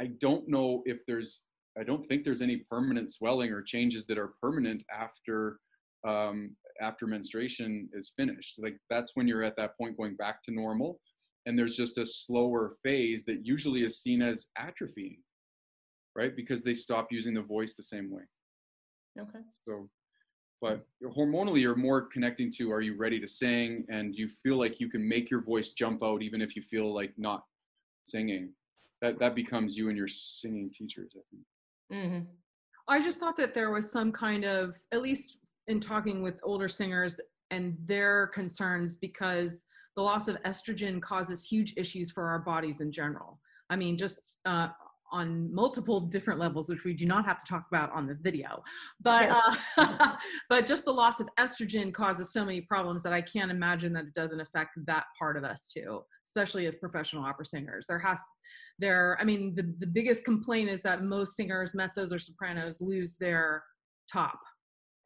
I don't know if there's, I don't think there's any permanent swelling or changes that are permanent after um, after menstruation is finished. Like, that's when you're at that point going back to normal, and there's just a slower phase that usually is seen as atrophying, right? Because they stop using the voice the same way. Okay. So, but hormonally, you're more connecting to, are you ready to sing? And you feel like you can make your voice jump out even if you feel like not singing. That that becomes you and your singing teachers, I think. Mm-hmm. I just thought that there was some kind of, at least in talking with older singers and their concerns, because the loss of estrogen causes huge issues for our bodies in general. I mean, just uh, on multiple different levels, which we do not have to talk about on this video, but uh, but just the loss of estrogen causes so many problems that I can't imagine that it doesn't affect that part of us too, especially as professional opera singers. There has There, I mean, the, the biggest complaint is that most singers, mezzos or sopranos, lose their top.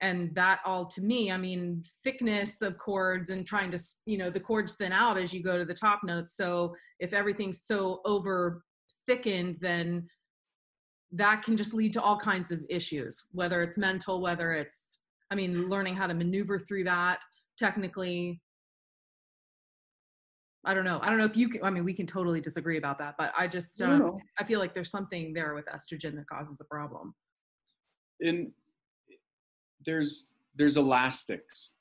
And that all, to me, I mean, thickness of chords and trying to, you know, the chords thin out as you go to the top notes. So if everything's so over thickened, then that can just lead to all kinds of issues, whether it's mental, whether it's, I mean, learning how to maneuver through that technically. I don't know. I don't know if you can, I mean, we can totally disagree about that, but I just, um, no. I feel like there's something there with estrogen that causes a problem. And there's, there's elastics.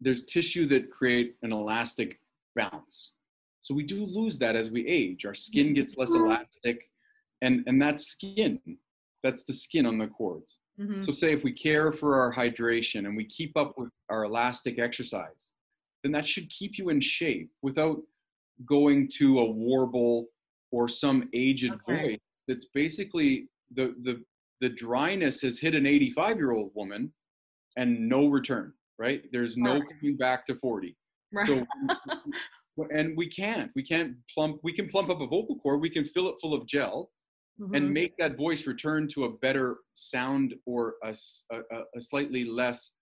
There's tissue that create an elastic bounce. So we do lose that as we age. Our skin gets less elastic, and, and that's skin. That's the skin on the cords. Mm-hmm. So say if we care for our hydration and we keep up with our elastic exercise, then that should keep you in shape without going to a warble or some aged okay. voice. That's basically the, the, the dryness has hit an eighty-five year old woman and no return, right? There's no right. coming back to forty. Right. So, and we can't, we can't plump, we can plump up a vocal cord. We can fill it full of gel mm-hmm. and make that voice return to a better sound or a, a, a slightly less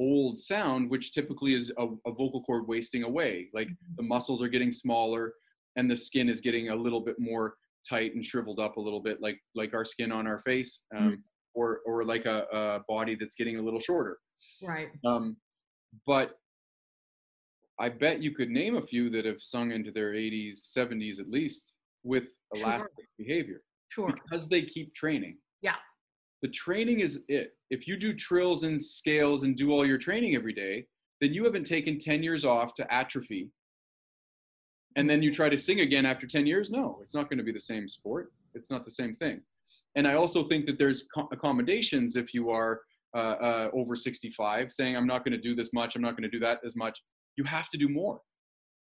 old sound, which typically is a, a vocal cord wasting away. Like mm-hmm. the muscles are getting smaller and the skin is getting a little bit more tight and shriveled up a little bit, like like our skin on our face, um, mm-hmm. or or like a, a body that's getting a little shorter. Right. Um, but I bet you could name a few that have sung into their eighties, seventies at least with elastic sure. behavior. Sure. Because they keep training. Yeah. The training is it. If you do trills and scales and do all your training every day, then you haven't taken ten years off to atrophy. And then you try to sing again after ten years. No, it's not going to be the same sport. It's not the same thing. And I also think that there's accommodations if you are uh, uh, over sixty-five, saying, I'm not going to do this much. I'm not going to do that as much. You have to do more,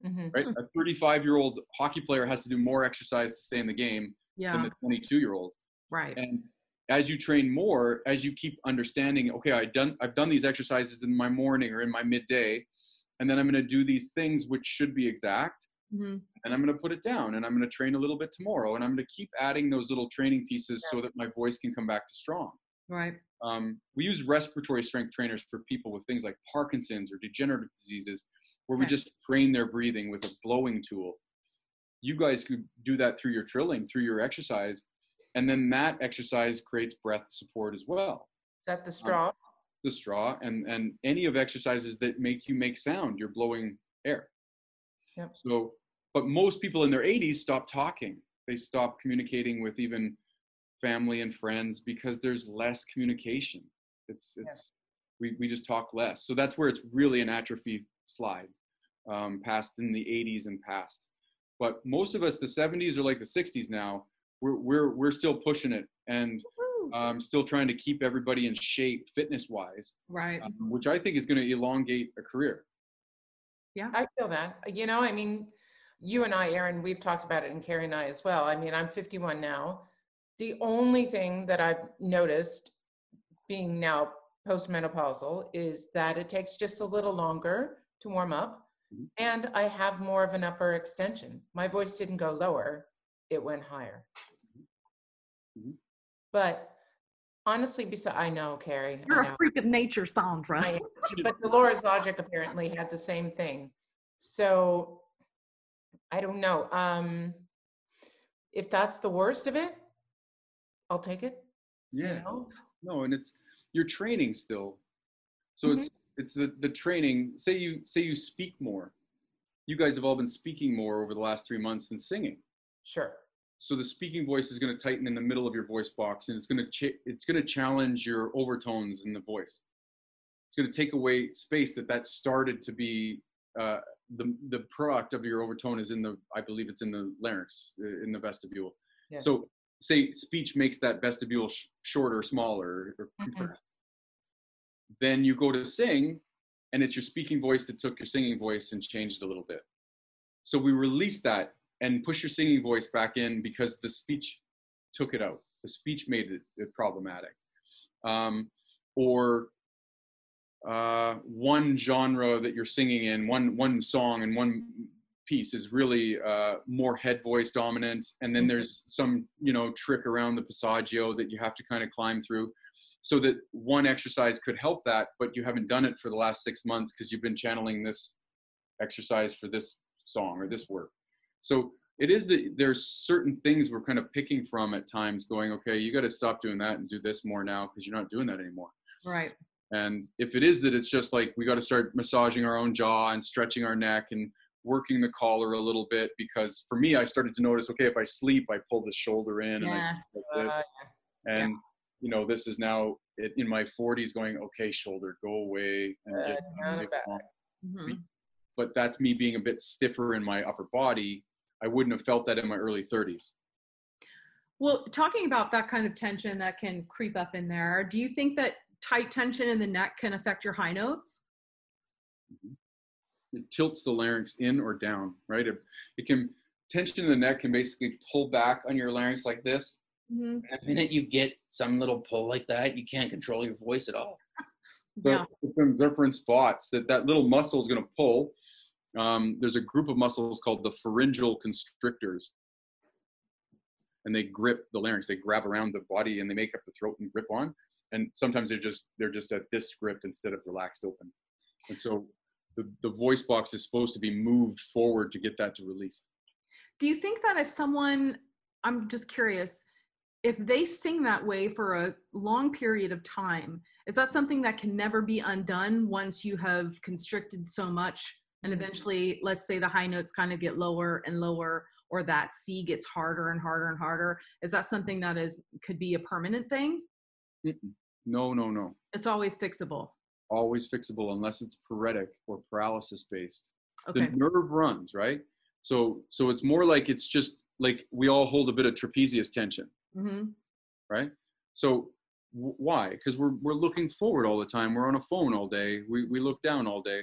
mm-hmm. right? A thirty-five year old hockey player has to do more exercise to stay in the game yeah. than the twenty-two year old. Right. And as you train more, as you keep understanding, okay, I've done, I've done these exercises in my morning or in my midday, and then I'm going to do these things which should be exact, mm-hmm. and I'm going to put it down, and I'm going to train a little bit tomorrow, and I'm going to keep adding those little training pieces yeah. so that my voice can come back to strong. Right. Um, we use respiratory strength trainers for people with things like Parkinson's or degenerative diseases, where okay. we just train their breathing with a blowing tool. You guys could do that through your trilling, through your exercise. And then that exercise creates breath support as well. Is that the straw? Um, the straw and, and any of exercises that make you make sound, you're blowing air. Yep. So, but most people in their eighties stop talking. They stop communicating with even family and friends because there's less communication. It's, it's yep. we, we just talk less. So that's where it's really an atrophy slide um, past in the eighties and past. But most of us, the seventies are like the sixties now. We're, we're, we're still pushing it and um, still trying to keep everybody in shape fitness wise. Right. Um, which I think is going to elongate a career. Yeah, I feel that, you know, I mean, you and I, Aaron, we've talked about it, and Carrie and I as well. I mean, I'm fifty-one now. The only thing that I've noticed being now postmenopausal is that it takes just a little longer to warm up, mm-hmm. and I have more of an upper extension. My voice didn't go lower. It went higher. Mm-hmm. But honestly, besides, I know, Carrie. You're I know. a freak of nature, Sondra. I, but Dolores Logic apparently had the same thing. So I don't know um, if that's the worst of it. I'll take it. Yeah. You know? No, and it's, you're training still. So mm-hmm. it's, it's the, the training. Say you, say you speak more. You guys have all been speaking more over the last three months than singing. Sure. So the speaking voice is going to tighten in the middle of your voice box, and it's going to ch- it's going to challenge your overtones in the voice. It's going to take away space that that started to be uh, the the product of your overtone is in the, I believe it's in the larynx, in the vestibule. Yeah. So say speech makes that vestibule sh- shorter, smaller, or compressed. Mm-hmm. Then you go to sing, and it's your speaking voice that took your singing voice and changed it a little bit. So we release that and push your singing voice back in because the speech took it out. The speech made it, it problematic. Um, or uh, one genre that you're singing in, one one song and one piece is really uh, more head voice dominant. And then there's some, you know, trick around the passaggio that you have to kind of climb through. So that one exercise could help that, but you haven't done it for the last six months because you've been channeling this exercise for this song or this work. So it is that there's certain things we're kind of picking from at times, going, okay, you got to stop doing that and do this more now because you're not doing that anymore. Right. And if it is that it's just like we got to start massaging our own jaw and stretching our neck and working the collar a little bit, because for me, I started to notice, okay, if I sleep, I pull the shoulder in, yeah, and I sleep like this. Uh, yeah. And, you know, this is now in my forties going, okay, shoulder, go away. And uh, get it back. Mm-hmm. But that's me being a bit stiffer in my upper body. I wouldn't have felt that in my early thirties. Well, talking about that kind of tension that can creep up in there, do you think that tight tension in the neck can affect your high notes? Mm-hmm. It tilts the larynx in or down, right? It, it can, tension in the neck can basically pull back on your larynx like this. Mm-hmm. The minute you get some little pull like that, you can't control your voice at all. So yeah. It's in different spots that that little muscle is going to pull. Um, there's a group of muscles called the pharyngeal constrictors, and they grip the larynx. They grab around the body and they make up the throat and grip on. And sometimes they're just they're just at this grip instead of relaxed open. And so the, the voice box is supposed to be moved forward to get that to release. Do you think that if someone, I'm just curious, if they sing that way for a long period of time, is that something that can never be undone once you have constricted so much? And eventually, let's say the high notes kind of get lower and lower, or that C gets harder and harder and harder. Is that something that is could be a permanent thing? No, no, no. It's always fixable. Always fixable, unless it's paretic or paralysis based. Okay. The nerve runs, right? So, so it's more like it's just like we all hold a bit of trapezius tension, mm-hmm. right? So. Why? Because we're we're looking forward all the time. We're on a phone all day. We we look down all day,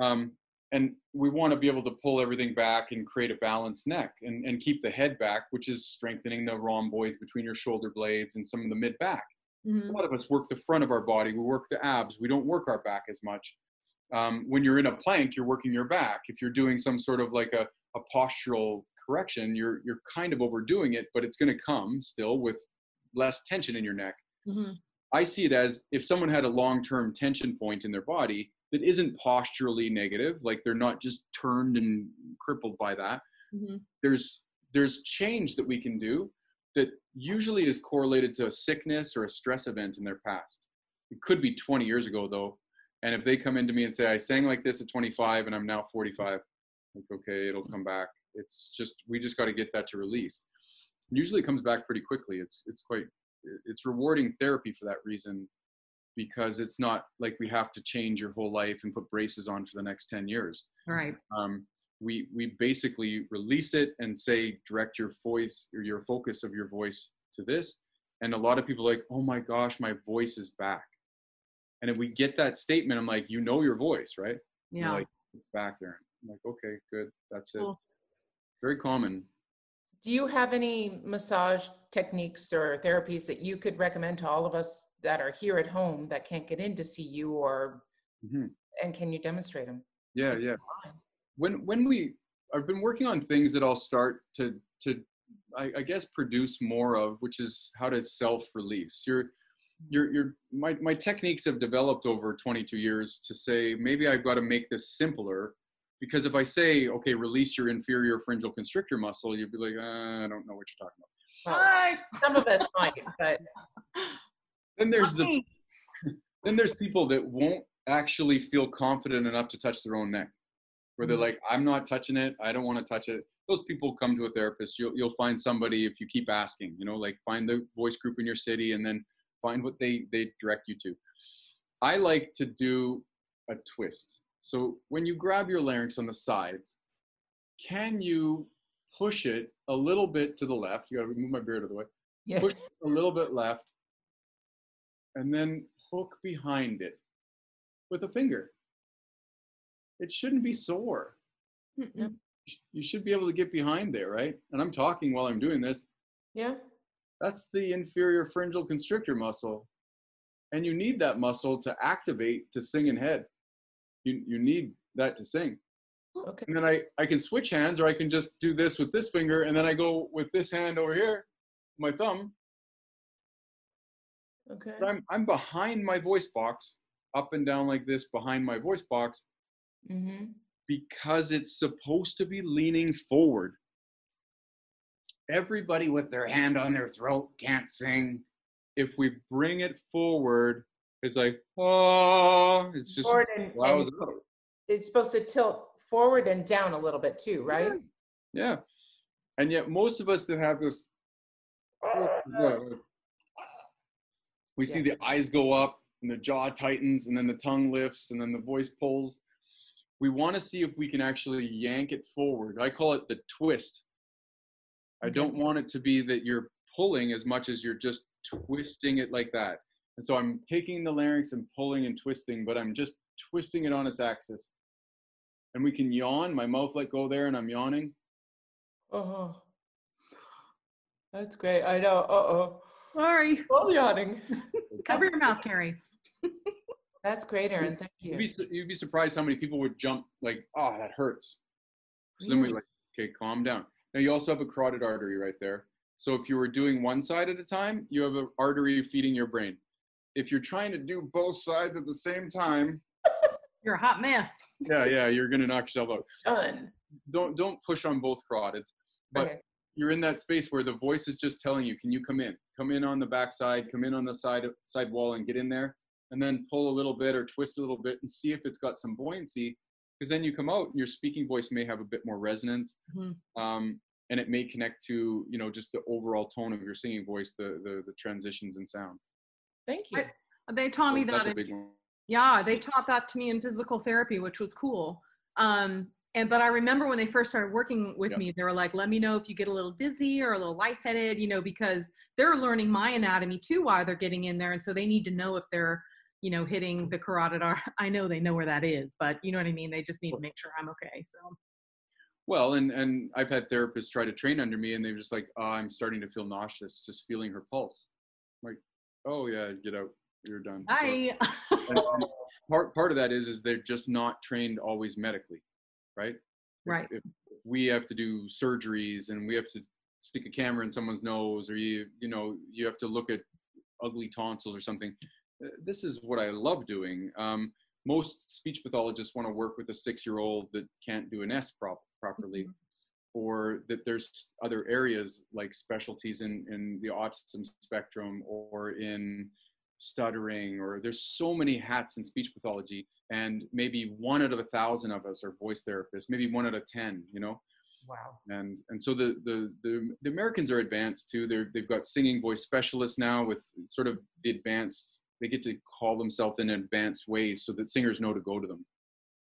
um, and we want to be able to pull everything back and create a balanced neck and, and keep the head back, which is strengthening the rhomboids between your shoulder blades and some of the mid back. Mm-hmm. A lot of us work the front of our body. We work the abs. We don't work our back as much. Um, when you're in a plank, you're working your back. If you're doing some sort of like a, a postural correction, you're you're kind of overdoing it, but it's going to come still with less tension in your neck. Mm-hmm. I see it as if someone had a long-term tension point in their body that isn't posturally negative, like they're not just turned and crippled by that. Mm-hmm. There's there's change that we can do that usually is correlated to a sickness or a stress event in their past. It could be twenty years ago though, and if they come into me and say, I sang like this at twenty-five and I'm now forty-five, like, okay, it'll come back. It's just, we just got to get that to release. Usually it comes back pretty quickly. It's it's quite... it's rewarding therapy for that reason, because it's not like we have to change your whole life and put braces on for the next ten years. Right. Um, we, we basically release it and say, direct your voice or your focus of your voice to this. And a lot of people are like, oh my gosh, my voice is back. And if we get that statement, I'm like, you know, your voice, right? Yeah. Like, it's back there. I'm like, okay, good. That's it. Cool. Very common. Do you have any massage techniques or therapies that you could recommend to all of us that are here at home that can't get in to see you, or, mm-hmm. and can you demonstrate them? Yeah, yeah. When when we, I've been working on things that I'll start to, to I, I guess, produce more of, which is how to self-release. Your, your, your, my, my techniques have developed over twenty-two years to say, maybe I've got to make this simpler. Because if I say, okay, release your inferior pharyngeal constrictor muscle, you'd be like, uh, I don't know what you're talking about. Well, might. Some of us might, but. Then there's the, then there's people that won't actually feel confident enough to touch their own neck, where they're like, I'm not touching it. I don't want to touch it. Those people come to a therapist. You'll, you'll find somebody if you keep asking, you know, like find the voice group in your city and then find what they, they direct you to. I like to do a twist. So when you grab your larynx on the sides, can you push it a little bit to the left? You got to move my beard out of the way. Yeah. Push it a little bit left and then hook behind it with a finger. It shouldn't be sore. Mm-mm. You should be able to get behind there, right? And I'm talking while I'm doing this. Yeah. That's the inferior pharyngeal constrictor muscle. And you need that muscle to activate to sing in head. You, you need that to sing. Okay. And then I, I can switch hands, or I can just do this with this finger, and then I go with this hand over here, my thumb. Okay. But I'm, I'm behind my voice box, up and down like this, behind my voice box, mm-hmm. because it's supposed to be leaning forward. Everybody with their hand on their throat can't sing. If we bring it forward, it's like, oh, it's just forward and, and it's supposed to tilt forward and down a little bit too, right? Yeah. yeah. And yet most of us that have this, we see yeah. the eyes go up and the jaw tightens and then the tongue lifts and then the voice pulls. We want to see if we can actually yank it forward. I call it the twist. I don't want it to be that you're pulling as much as you're just twisting it like that. And so I'm taking the larynx and pulling and twisting, but I'm just twisting it on its axis. And we can yawn. My mouth let go there and I'm yawning. Oh, that's great. I know. Uh-oh. Sorry. Oh, yawning. Cover your mouth, Carrie. That's great, Aaron. Thank you. You'd be, su- you'd be surprised how many people would jump like, oh, that hurts. So really? Then we like, okay, calm down. Now you also have a carotid artery right there. So if you were doing one side at a time, you have an artery feeding your brain. If you're trying to do both sides at the same time, you're a hot mess. Yeah, yeah, you're gonna knock yourself out. Done. Don't don't push on both carotids, but okay. You're in that space where the voice is just telling you, can you come in? Come in on the back side, come in on the side of, side wall and get in there, and then pull a little bit or twist a little bit and see if it's got some buoyancy, because then you come out and your speaking voice may have a bit more resonance. Mm-hmm. Um, and it may connect to, you know, just the overall tone of your singing voice, the the, the transitions in sound. Thank you. I, they taught so me that. In, yeah, they taught that to me in physical therapy, which was cool. Um, and but I remember when they first started working with yeah. me, they were like, "Let me know if you get a little dizzy or a little lightheaded," you know, because they're learning my anatomy too while they're getting in there, and so they need to know if they're, you know, hitting the carotid. Ar- I know they know where that is, but you know what I mean. They just need to make sure I'm okay. So. Well, and, and I've had therapists try to train under me and they're just like, oh, I'm starting to feel nauseous, just feeling her pulse. I'm like, oh yeah, get out, you're done. Hi. So, and, um, part, part of that is, is they're just not trained always medically, right? Right. If, if we have to do surgeries and we have to stick a camera in someone's nose, or you, you know, you have to look at ugly tonsils or something. This is what I love doing. Um, most speech pathologists want to work with a six-year-old that can't do an S problem. properly, mm-hmm. or that there's other areas like specialties in, in the autism spectrum or in stuttering, or there's so many hats in speech pathology, and maybe one out of a thousand of us are voice therapists, maybe one out of ten, you know? Wow. And and so the the the, the Americans are advanced too. They're, they've got singing voice specialists now with sort of the advanced, they get to call themselves in advanced ways so that singers know to go to them.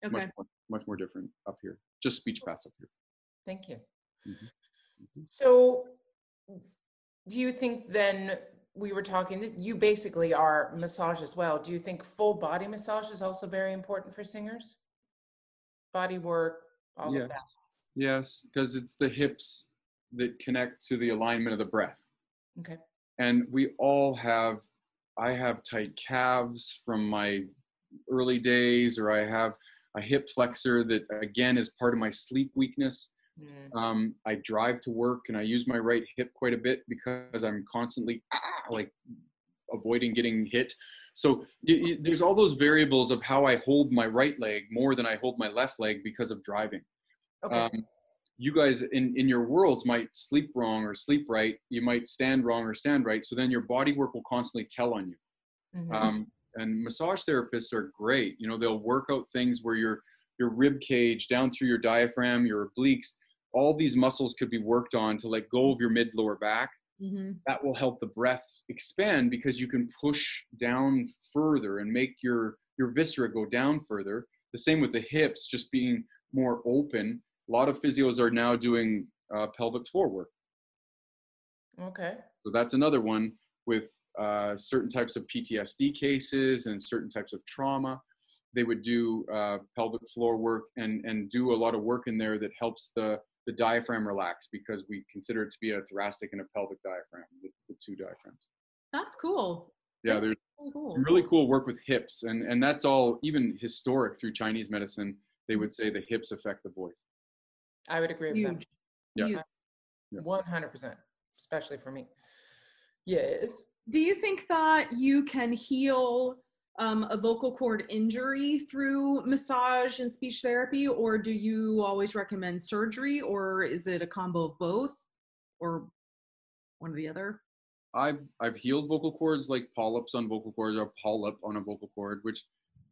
Okay. Much more, much more different up here. Just speech paths up here. Thank you. Mm-hmm. So do you think then, we were talking, you basically are massage as well. Do you think full body massage is also very important for singers? Body work, all yes. of that. Yes, because it's the hips that connect to the alignment of the breath. Okay. And we all have, I have tight calves from my early days, or I have a hip flexor that again is part of my sleep weakness. Mm. Um, I drive to work and I use my right hip quite a bit because I'm constantly ah, like avoiding getting hit. So you, you, there's all those variables of how I hold my right leg more than I hold my left leg because of driving. Okay. Um, you guys in, in your worlds might sleep wrong or sleep right. You might stand wrong or stand right. So then your body work will constantly tell on you. Mm-hmm. Um, and massage therapists are great. You know, they'll work out things where your, your rib cage down through your diaphragm, your obliques, all these muscles could be worked on to let go of your mid lower back. Mm-hmm. That will help the breath expand because you can push down further and make your, your viscera go down further. The same with the hips, just being more open. A lot of physios are now doing uh, pelvic floor work. Okay. So that's another one with uh, certain types of P T S D cases and certain types of trauma. They would do uh, pelvic floor work and, and do a lot of work in there that helps the, the diaphragm relax, because we consider it to be a thoracic and a pelvic diaphragm, the, the two diaphragms. That's cool. Yeah, there's really cool. really cool work with hips. And, and that's all, even historic through Chinese medicine, they would say the hips affect the voice. I would agree Huge. with that. Yeah. Huge. one hundred percent, especially for me. Yes. Do you think that you can heal um, a vocal cord injury through massage and speech therapy, or do you always recommend surgery, or is it a combo of both, or one or the other? I've, I've healed vocal cords, like polyps on vocal cords, or polyp on a vocal cord, which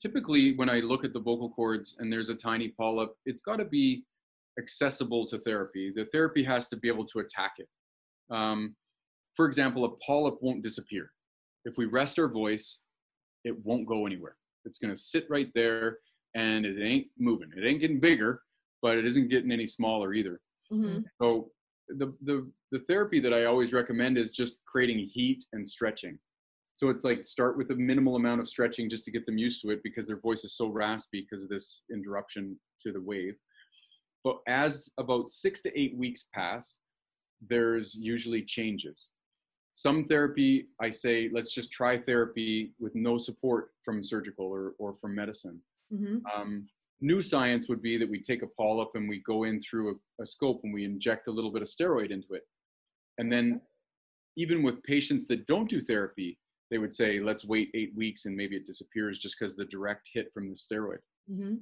typically when I look at the vocal cords and there's a tiny polyp, it's got to be accessible to therapy. The therapy has to be able to attack it. Um, for example, a polyp won't disappear. If we rest our voice, it won't go anywhere. It's going to sit right there and it ain't moving. It ain't getting bigger, but it isn't getting any smaller either. Mm-hmm. So the, the, the therapy that I always recommend is just creating heat and stretching. So it's like start with a minimal amount of stretching just to get them used to it, because their voice is so raspy because of this interruption to the wave. But as about six to eight weeks pass, there's usually changes. Some therapy, I say, let's just try therapy with no support from surgical or, or from medicine. Mm-hmm. Um, new science would be that we take a polyp and we go in through a, a scope and we inject a little bit of steroid into it. And then even with patients that don't do therapy, they would say, let's wait eight weeks and maybe it disappears just because the direct hit from the steroid. Mm-hmm.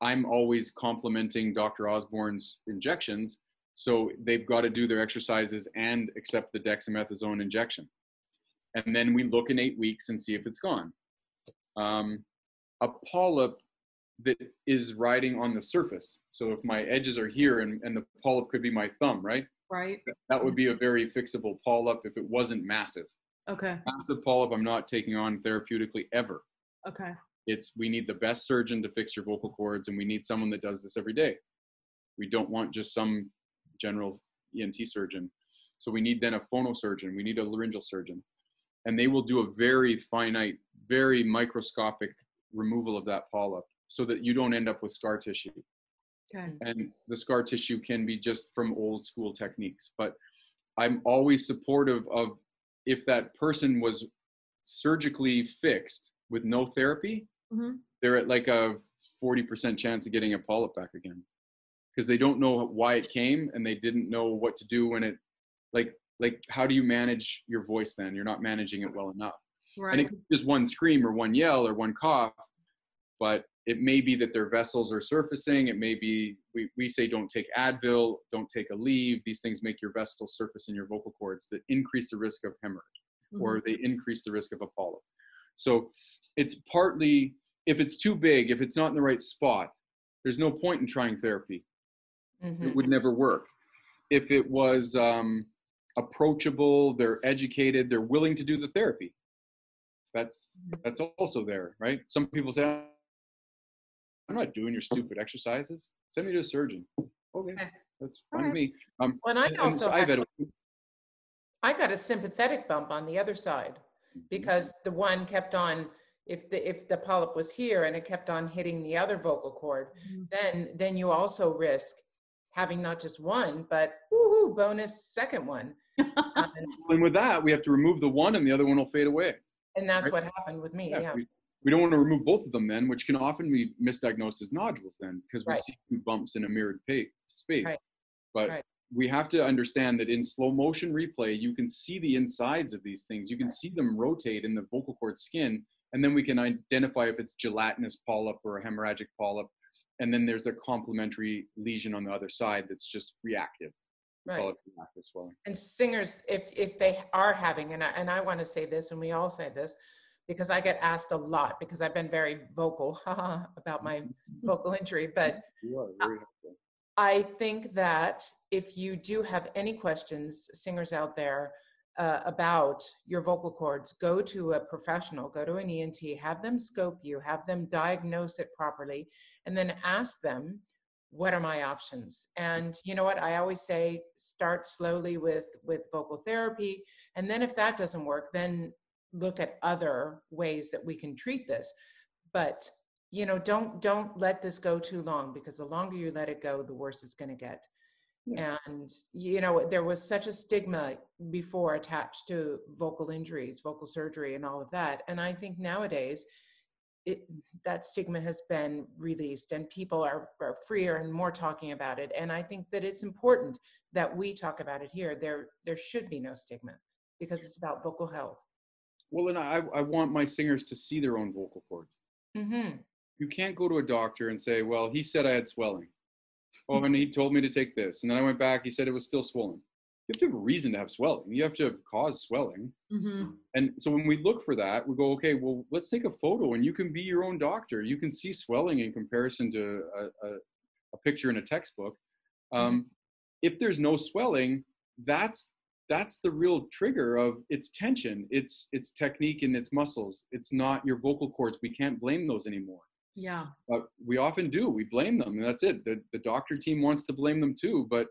I'm always complimenting Doctor Osborne's injections. So they've got to do their exercises and accept the dexamethasone injection. And then we look in eight weeks and see if it's gone. Um, a polyp that is riding on the surface. So if my edges are here and, and the polyp could be my thumb, right? Right. That would be a very fixable polyp if it wasn't massive. Okay. Massive polyp I'm not taking on therapeutically ever. Okay. It's, we need the best surgeon to fix your vocal cords, and we need someone that does this every day. We don't want just some general E N T surgeon. So we need then a phonosurgeon. We need a laryngeal surgeon. And they will do a very finite, very microscopic removal of that polyp so that you don't end up with scar tissue. Okay. And the scar tissue can be just from old school techniques. But I'm always supportive of, if that person was surgically fixed with no therapy, mm-hmm. they're at like a forty percent chance of getting a polyp back again, because they don't know why it came and they didn't know what to do when it, like, like how do you manage your voice then? You're not managing it well enough. Right. And it could be just one scream or one yell or one cough, but it may be that their vessels are surfacing. It may be, we, we say don't take Advil, don't take Aleve. These things make your vessels surface in your vocal cords that increase the risk of hemorrhage, mm-hmm. or they increase the risk of a polyp. So it's partly, if it's too big, if it's not in the right spot, there's no point in trying therapy. Mm-hmm. It would never work. If it was um, approachable, they're educated, they're willing to do the therapy. That's, that's also there, right? Some people say, I'm not doing your stupid exercises. Send me to a surgeon. Okay, okay. That's fine with me. Um, well, I also I've had a- I got a sympathetic bump on the other side, because the one kept on, if the if the polyp was here and it kept on hitting the other vocal cord, mm-hmm. then then you also risk having not just one, but woohoo, bonus second one. um, and with that, we have to remove the one and the other one will fade away. And that's right? What happened with me. Yeah, yeah. We, we don't want to remove both of them then, which can often be misdiagnosed as nodules then, because we right. see two bumps in a mirrored pa- space. Right. But right. we have to understand that in slow motion replay, you can see the insides of these things. You can see them rotate in the vocal cord skin, and then we can identify if it's gelatinous polyp or a hemorrhagic polyp. And then there's their complementary lesion on the other side that's just reactive. Right. Call it reactive swelling. And singers, if if they are having, and I, and I want to say this, and we all say this, because I get asked a lot, because I've been very vocal about my vocal injury, but you are very helpful. I think that if you do have any questions, singers out there, uh, about your vocal cords, go to a professional, go to an E N T, have them scope you, have them diagnose it properly, and then ask them, what are my options? And you know what, I always say, start slowly with, with vocal therapy. And then if that doesn't work, then look at other ways that we can treat this. But you know, don't don't let this go too long, because the longer you let it go, the worse it's going to get. Yeah. And you know, there was such a stigma before attached to vocal injuries, vocal surgery, and all of that. And I think nowadays, it, that stigma has been released, and people are, are freer and more talking about it. And I think that it's important that we talk about it here. There there should be no stigma, because it's about vocal health. Well, and I I want my singers to see their own vocal cords. Mm-hmm. You can't go to a doctor and say, well, he said I had swelling. Oh, and he told me to take this. And then I went back, he said it was still swollen. You have to have a reason to have swelling. You have to have caused swelling. Mm-hmm. And so when we look for that, we go, okay, well, let's take a photo, and you can be your own doctor. You can see swelling in comparison to a, a, a picture in a textbook. Um, mm-hmm. If there's no swelling, that's that's the real trigger of it's tension, it's it's technique, and it's muscles. It's not your vocal cords. We can't blame those anymore. Yeah. But we often do. We blame them, and that's it. The, the doctor team wants to blame them too, but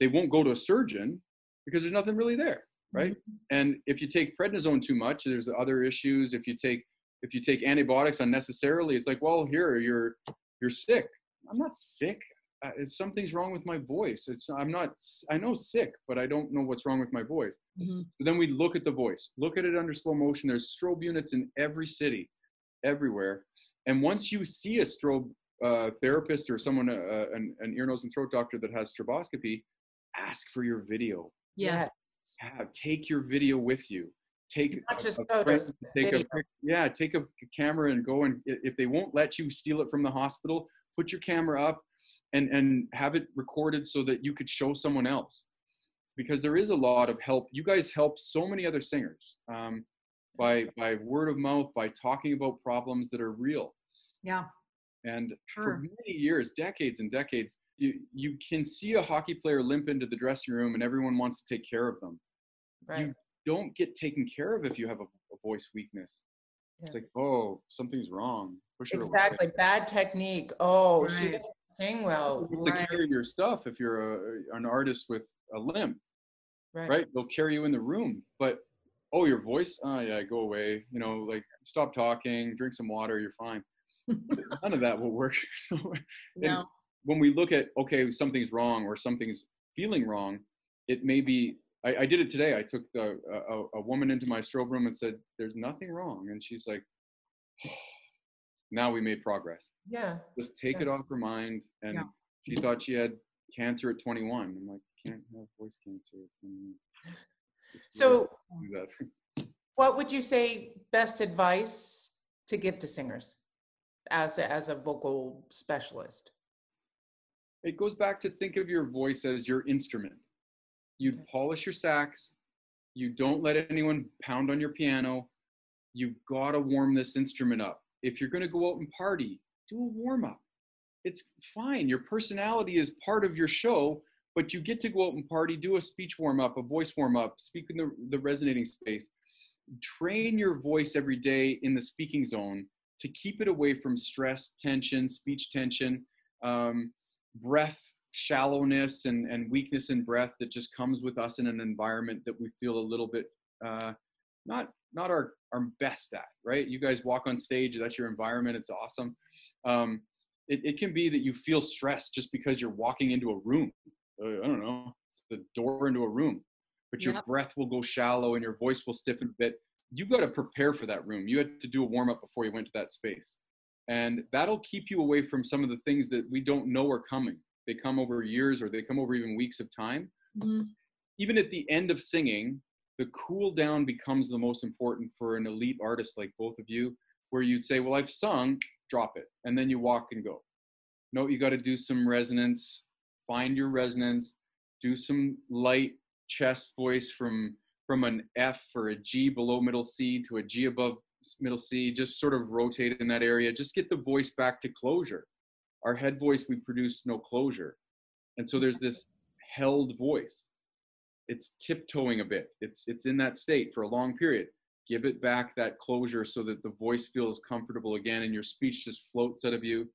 they won't go to a surgeon because there's nothing really there, right? Mm-hmm. And if you take prednisone too much, there's other issues. If you take if you take antibiotics unnecessarily, it's like, well, here you're you're sick. I'm not sick. Uh, something's wrong with my voice. It's I'm not. I know sick, but I don't know what's wrong with my voice. Mm-hmm. So then we look at the voice. Look at it under slow motion. There's strobe units in every city, everywhere. And once you see a strobe uh, therapist or someone, uh, an, an ear, nose, and throat doctor that has stroboscopy, ask for your video. Yes. Have, take your video with you. Take Not a, just a photos. Take a, yeah, take a camera and go, and if they won't let you steal it from the hospital, put your camera up and, and have it recorded so that you could show someone else. Because there is a lot of help. You guys help so many other singers um, by by word of mouth, by talking about problems that are real. Yeah. And sure. For many years, decades and decades, you, you can see a hockey player limp into the dressing room and everyone wants to take care of them. Right. You don't get taken care of if you have a, a voice weakness. Yeah. It's like, oh, something's wrong. Push her exactly. Away. Bad technique. Oh, right. She doesn't sing well. They'll right. carry your stuff if you're a, an artist with a limp. Right. Right. They'll carry you in the room. But, oh, your voice? Oh, yeah, go away. You know, like, stop talking, drink some water, you're fine. None of that will work. So, no. When we look at, okay, something's wrong or something's feeling wrong, it may be, I, I did it today. I took the, a, a woman into my strobe room and said, there's nothing wrong. And she's like, oh, now we made progress. Yeah. Just take yeah. it off her mind. And yeah. she thought she had cancer at twenty-one. I'm like, can't have voice cancer at twenty-one. So what would you say best advice to give to singers? As a, as a vocal specialist? It goes back to think of your voice as your instrument. You okay. polish your sax. You don't let anyone pound on your piano. You've got to warm this instrument up. If you're going to go out and party, do a warm up. It's fine. Your personality is part of your show, but you get to go out and party, do a speech warm up, a voice warm up, speak in the, the resonating space. Train your voice every day in the speaking zone to keep it away from stress, tension, speech tension, um, breath shallowness and, and weakness in breath that just comes with us in an environment that we feel a little bit uh, not not our, our best at, right? You guys walk on stage, that's your environment, it's awesome. Um, it, it can be that you feel stressed just because you're walking into a room. Uh, I don't know, it's the door into a room, but your yep. breath will go shallow and your voice will stiffen a bit. You got to prepare for that room. You had to do a warm up before you went to that space. And that'll keep you away from some of the things that we don't know are coming. They come over years or they come over even weeks of time. Mm-hmm. Even at the end of singing, the cool down becomes the most important for an elite artist like both of you, where you'd say, well, I've sung, drop it. And then you walk and go. no, you got to do some resonance, find your resonance, do some light chest voice from, from an F or a G below middle C to a G above middle C, just sort of rotate in that area. Just get the voice back to closure. Our head voice, we produce no closure. And so there's this held voice. It's tiptoeing a bit. It's, it's in that state for a long period. Give it back that closure so that the voice feels comfortable again and your speech just floats out of you.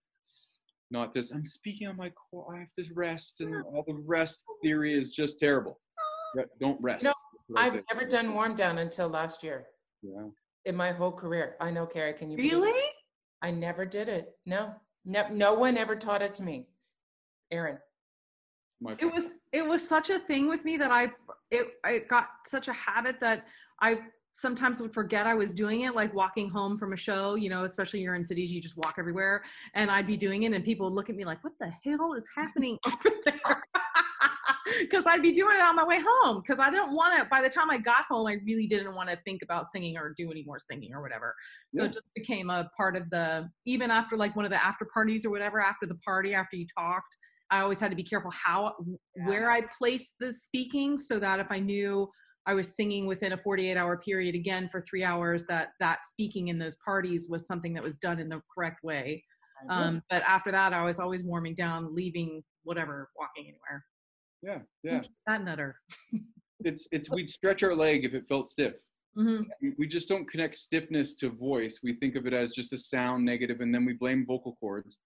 Not this, I'm speaking on my core, I have to rest, and all the rest theory is just terrible. Re- don't rest. No, I've never done warm down until last year. Yeah. In my whole career. I know, Carrie, can you really? Believe it? I never did it. No. No, no one ever taught it to me. Aaron. It was it was such a thing with me that I it I got such a habit that I sometimes would forget I was doing it, like walking home from a show, you know, especially you're in cities, you just walk everywhere, and I'd be doing it and people would look at me like, what the hell is happening over there? Because I'd be doing it on my way home, because I didn't want to, by the time I got home, I really didn't want to think about singing or do any more singing or whatever. So yeah. It just became a part of the, even after like one of the after parties or whatever, after the party, after you talked, I always had to be careful how, yeah. where I placed the speaking, so that if I knew I was singing within a forty-eight hour period again for three hours, that that speaking in those parties was something that was done in the correct way. Um, but after that, I was always warming down, leaving, whatever, walking anywhere. Yeah, yeah. That nutter. it's, it's, we'd stretch our leg if it felt stiff. Mm-hmm. We just don't connect stiffness to voice. We think of it as just a sound negative, and then we blame vocal cords.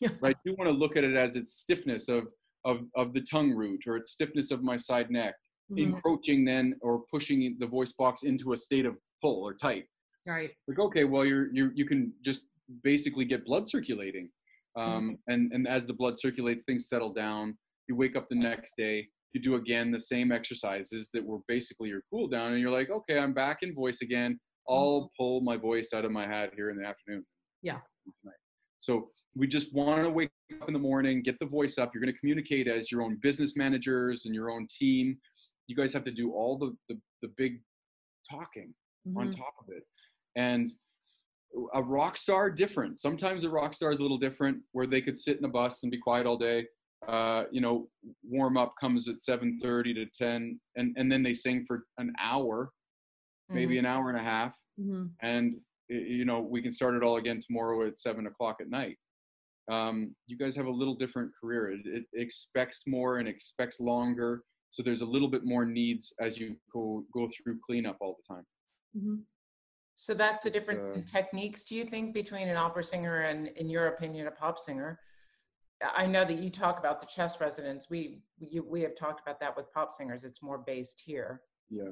Yeah. But I do want to look at it as its stiffness of, of, of the tongue root, or its stiffness of my side neck. Mm-hmm. Encroaching then, or pushing the voice box into a state of pull or tight. Right. Like, okay, well, you're, you you can just basically get blood circulating. Um, mm-hmm. and, and as the blood circulates, things settle down. You wake up the next day, you do again the same exercises that were basically your cool down, and you're like, okay, I'm back in voice again. I'll mm-hmm. pull my voice out of my hat here in the afternoon. Yeah. So we just want to wake up in the morning, get the voice up. You're going to communicate as your own business managers and your own team. You guys have to do all the, the, the big talking mm-hmm. on top of it. And a rock star, different. Sometimes a rock star is a little different, where they could sit in a bus and be quiet all day. Uh, you know, warm up comes at seven thirty to ten, and, and then they sing for an hour, mm-hmm. maybe an hour and a half. Mm-hmm. And, you know, we can start it all again tomorrow at seven o'clock at night. Um, you guys have a little different career. It, it expects more and expects longer. So there's a little bit more needs as you go, go through cleanup all the time. Mm-hmm. So that's the different uh, techniques, do you think, between an opera singer and, in your opinion, a pop singer? I know that you talk about the chest resonance. We you, we have talked about that with pop singers. It's more based here. Yeah.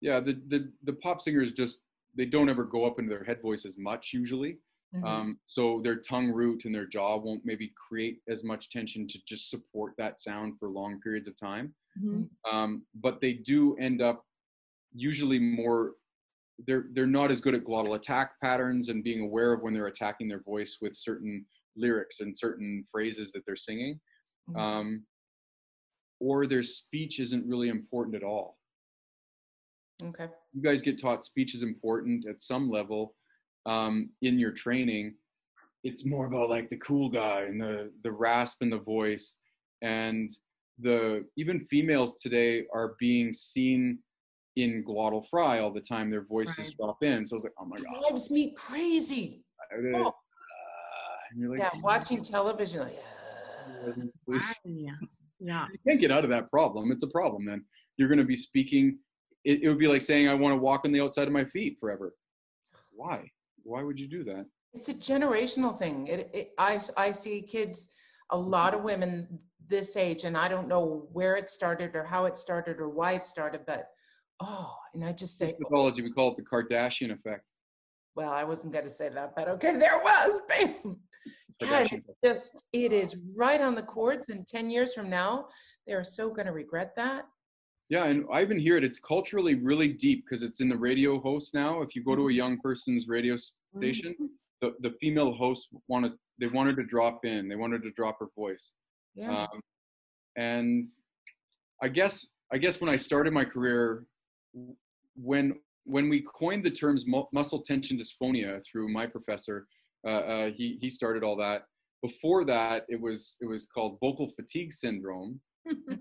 Yeah, the, the, the pop singers just, they don't ever go up into their head voice as much usually. Mm-hmm. Um, so their tongue root and their jaw won't maybe create as much tension to just support that sound for long periods of time. Mm-hmm. Um, but they do end up usually more, they're, they're not as good at glottal attack patterns and being aware of when they're attacking their voice with certain lyrics and certain phrases that they're singing. Mm-hmm. Um, or their speech isn't really important at all. Okay. You guys get taught speech is important at some level. Um, in your training, it's more about like the cool guy and the, the rasp in the voice, and the, even females today are being seen in glottal fry all the time. Their voices right. drop in. So I was like, oh my God. It drives me crazy. Uh, oh. And you're like, yeah, watching television. Like, uh, yeah. yeah. You can't get out of that problem. It's a problem then. You're going to be speaking. It, it would be like saying, I want to walk on the outside of my feet forever. Why? Why would you do that? It's a generational thing. It, it, I, I see kids, a lot of women this age, and I don't know where it started or how it started or why it started, but, oh, and I just say. In mythology, we call it the Kardashian effect. Well, I wasn't going to say that, but okay, there was, bam. God, it just, it is right on the cords, and ten years from now, they're so going to regret that. Yeah, and I even hear it. It's culturally really deep because it's in the radio hosts now. If you go to a young person's radio station, mm-hmm. the, the female host wanted they wanted to drop in. They wanted to drop her voice. Yeah. Um, and I guess I guess when I started my career, when when we coined the terms mu- muscle tension dysphonia through my professor, uh, uh, he he started all that. Before that, it was it was called vocal fatigue syndrome.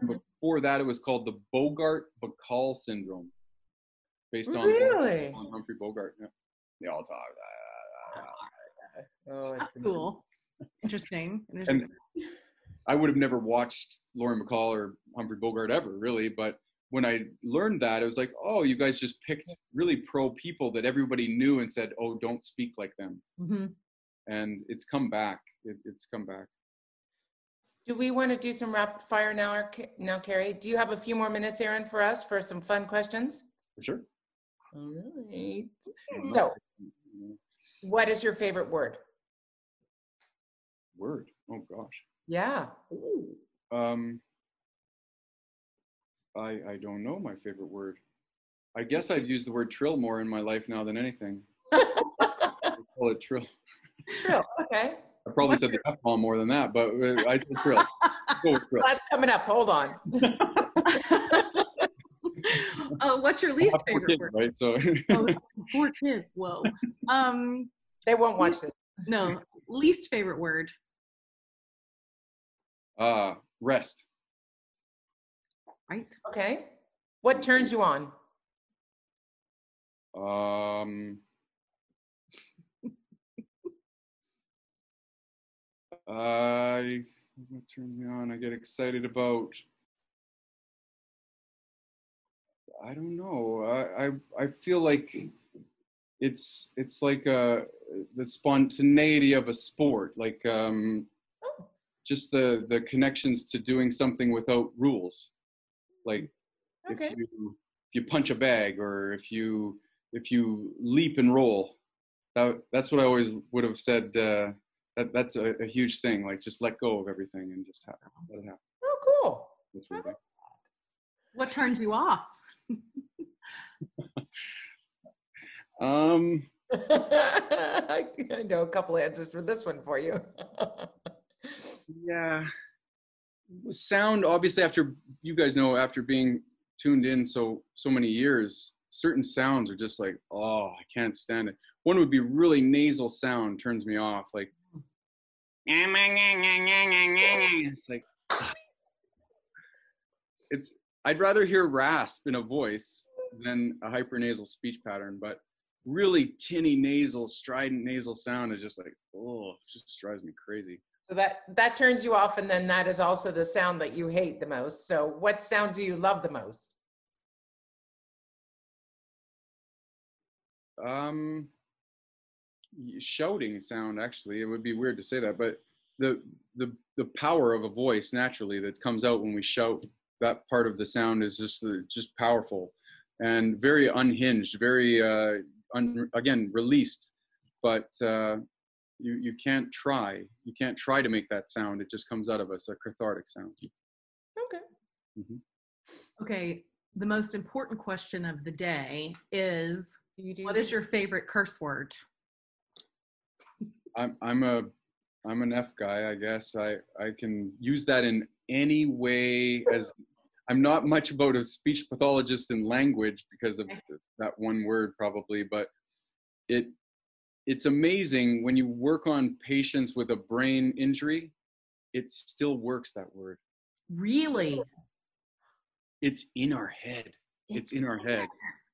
Before that, it was called the Bogart-Bacall syndrome, based on, really? on Humphrey Bogart. Yeah. They all talk. Uh, oh, it's that's cool. Interesting. Interesting. And I would have never watched Lauren Bacall or Humphrey Bogart ever, really. But when I learned that, it was like, oh, you guys just picked really pro people that everybody knew and said, oh, don't speak like them. Mm-hmm. And it's come back. It, it's come back. Do we want to do some rapid fire now, now, Carrie? Do you have a few more minutes, Aaron, for us for some fun questions? For sure. All right. So, what is your favorite word? Word? Oh, gosh. Yeah. Ooh. Um. I I don't know my favorite word. I guess I've used the word trill more in my life now than anything. I call it trill. Trill, okay. I probably What's said your... the F-bomb more than that, but I said trill. Trill. Well, that's coming up. Hold on. Uh, what's your least favorite kids, word? Right? So oh, four kids. Whoa. Um, they won't watch least, this. No. Least favorite word. Uh, rest. Right. Okay. What turns you on? Um. I what turns me on? I get excited about. I don't know. I, I I feel like it's it's like a the spontaneity of a sport, like um, oh. just the the connections to doing something without rules. Like okay. if you if you punch a bag or if you if you leap and roll, that that's what I always would have said. Uh, that that's a, a huge thing. Like just let go of everything and just have, let it happen. Oh, cool. That's what, okay. What turns you off? um I know a couple answers for this one for you. Yeah, sound, obviously, after you guys know after being tuned in so so many years, certain sounds are just like, oh, I can't stand it. One would be really nasal sound turns me off, like it's like it's I'd rather hear rasp in a voice than a hypernasal speech pattern, but really tinny nasal, strident nasal sound is just like, oh, it just drives me crazy. So that, that turns you off, and then that is also the sound that you hate the most. So what sound do you love the most? Um, shouting sound, actually. It would be weird to say that, but the the the power of a voice naturally that comes out when we shout, that part of the sound is just uh, just powerful and very unhinged, very, uh, un- again, released. But uh, you, you can't try. You can't try to make that sound. It just comes out of us, a cathartic sound. Okay. Mm-hmm. Okay. The most important question of the day is, what is your favorite curse word? I'm, I'm a... I'm an F guy, I guess. I, I can use that in any way. As I'm not much about a speech pathologist in language because of that one word probably, but it it's amazing when you work on patients with a brain injury, it still works, that word. Really? It's in our head. It's, it's in our head.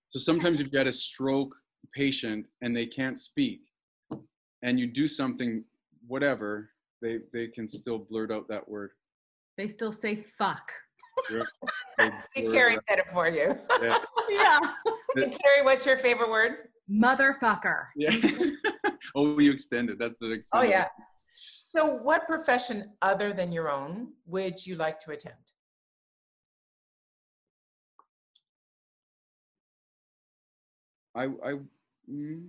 So sometimes if you had a stroke patient and they can't speak and you do something, whatever, they they can still blurt out that word. They still say fuck. See, Carrie said it for you. Yeah. Yeah. And Carrie, what's your favorite word? Motherfucker. Yeah. Oh, you extended. That's the extended. Oh yeah. So what profession other than your own would you like to attempt? I I mm,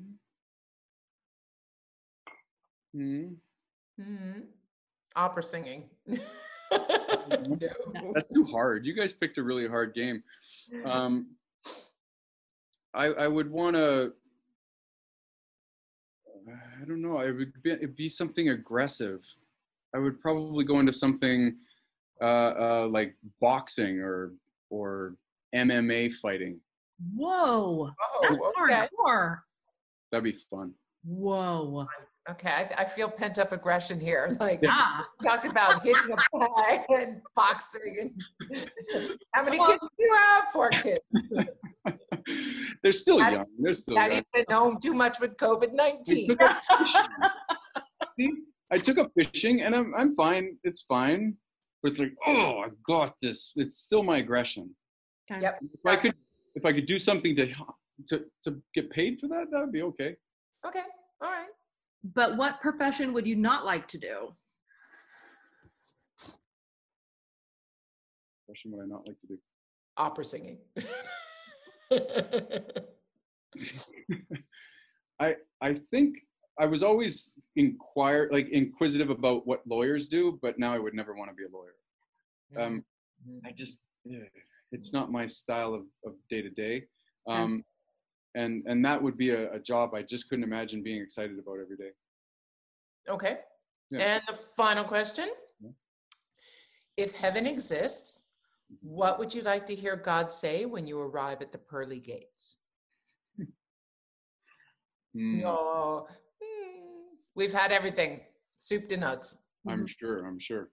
Mm. Mm-hmm. Opera singing. No. That's too hard. You guys picked a really hard game. Um, I I would want to. I don't know. It would be, it'd be something aggressive. I would probably go into something uh, uh, like boxing or or M M A fighting. Whoa! Oh, that's okay. Hardcore. That'd be fun. Whoa. Okay, I, I feel pent up aggression here. Like, yeah. Talked about hitting a pie and boxing. And how many kids do you have? Four kids. They're still I, young. They're still not young. Even home too much with COVID nineteen. See, I took up fishing, and I'm I'm fine. It's fine. But it's like, oh, I got this. It's still my aggression. Okay. Yep. If I could, if I could do something to to to get paid for that, that would be okay. Okay. All right. But what profession would you not like to do? Profession would I not like to do? Opera singing. I I think I was always inquire like inquisitive about what lawyers do, but now I would never want to be a lawyer. Um, mm-hmm. I just yeah, it's not my style of of day to day. Um, okay. And and that would be a, a job I just couldn't imagine being excited about every day. Okay. Yeah. And the final question. Yeah. If heaven exists, what would you like to hear God say when you arrive at the pearly gates? Mm. Oh, we've had everything, soup to nuts. I'm sure, I'm sure.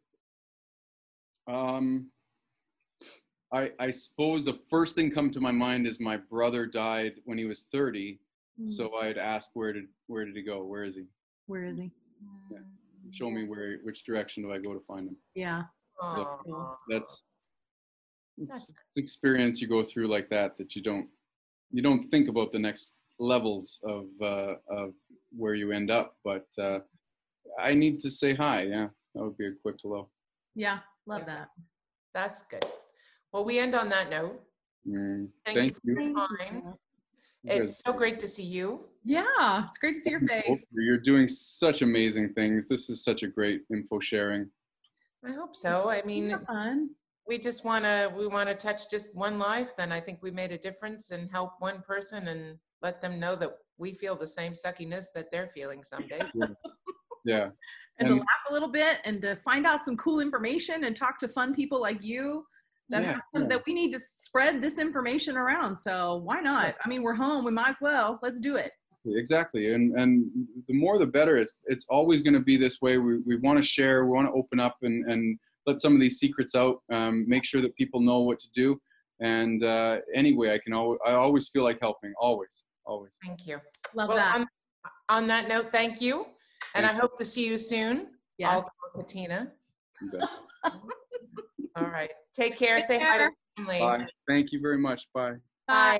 Um. I, I suppose the first thing come to my mind is my brother died when he was thirty, mm-hmm. so I'd ask where did where did he go? Where is he? Where is he? Yeah. Show me where. Which direction do I go to find him? Yeah. So aww. That's it's, it's experience you go through like that that you don't you don't think about the next levels of uh, of where you end up. But uh, I need to say hi. Yeah, that would be a quick hello. Yeah, love that. That's good. Well, we end on that note. Mm, thank, thank you for you. your time. It's so great to see you. Yeah, it's great to see your face. You're doing such amazing things. This is such a great info sharing. I hope so. I mean, we just want to we want to touch just one life. Then I think we made a difference and help one person and let them know that we feel the same suckiness that they're feeling someday. Yeah. yeah. And, and to laugh a little bit and to find out some cool information and talk to fun people like you. That, yeah, yeah. that we need to spread this information around. So why not? I mean, we're home. We might as well. Let's do it. Exactly. And and the more the better. It's it's always going to be this way. We we want to share. We want to open up and, and let some of these secrets out. Um, make sure that people know what to do. And uh, anyway, I can always I always feel like helping. Always, always. Thank you. Love well, that. On, on that note, thank you, and thank I you. hope to see you soon. Yeah. I'll call Katina. You bet. All right. Take care. Take Say care. hi to your family. Bye. Thank you very much. Bye. Bye. Bye.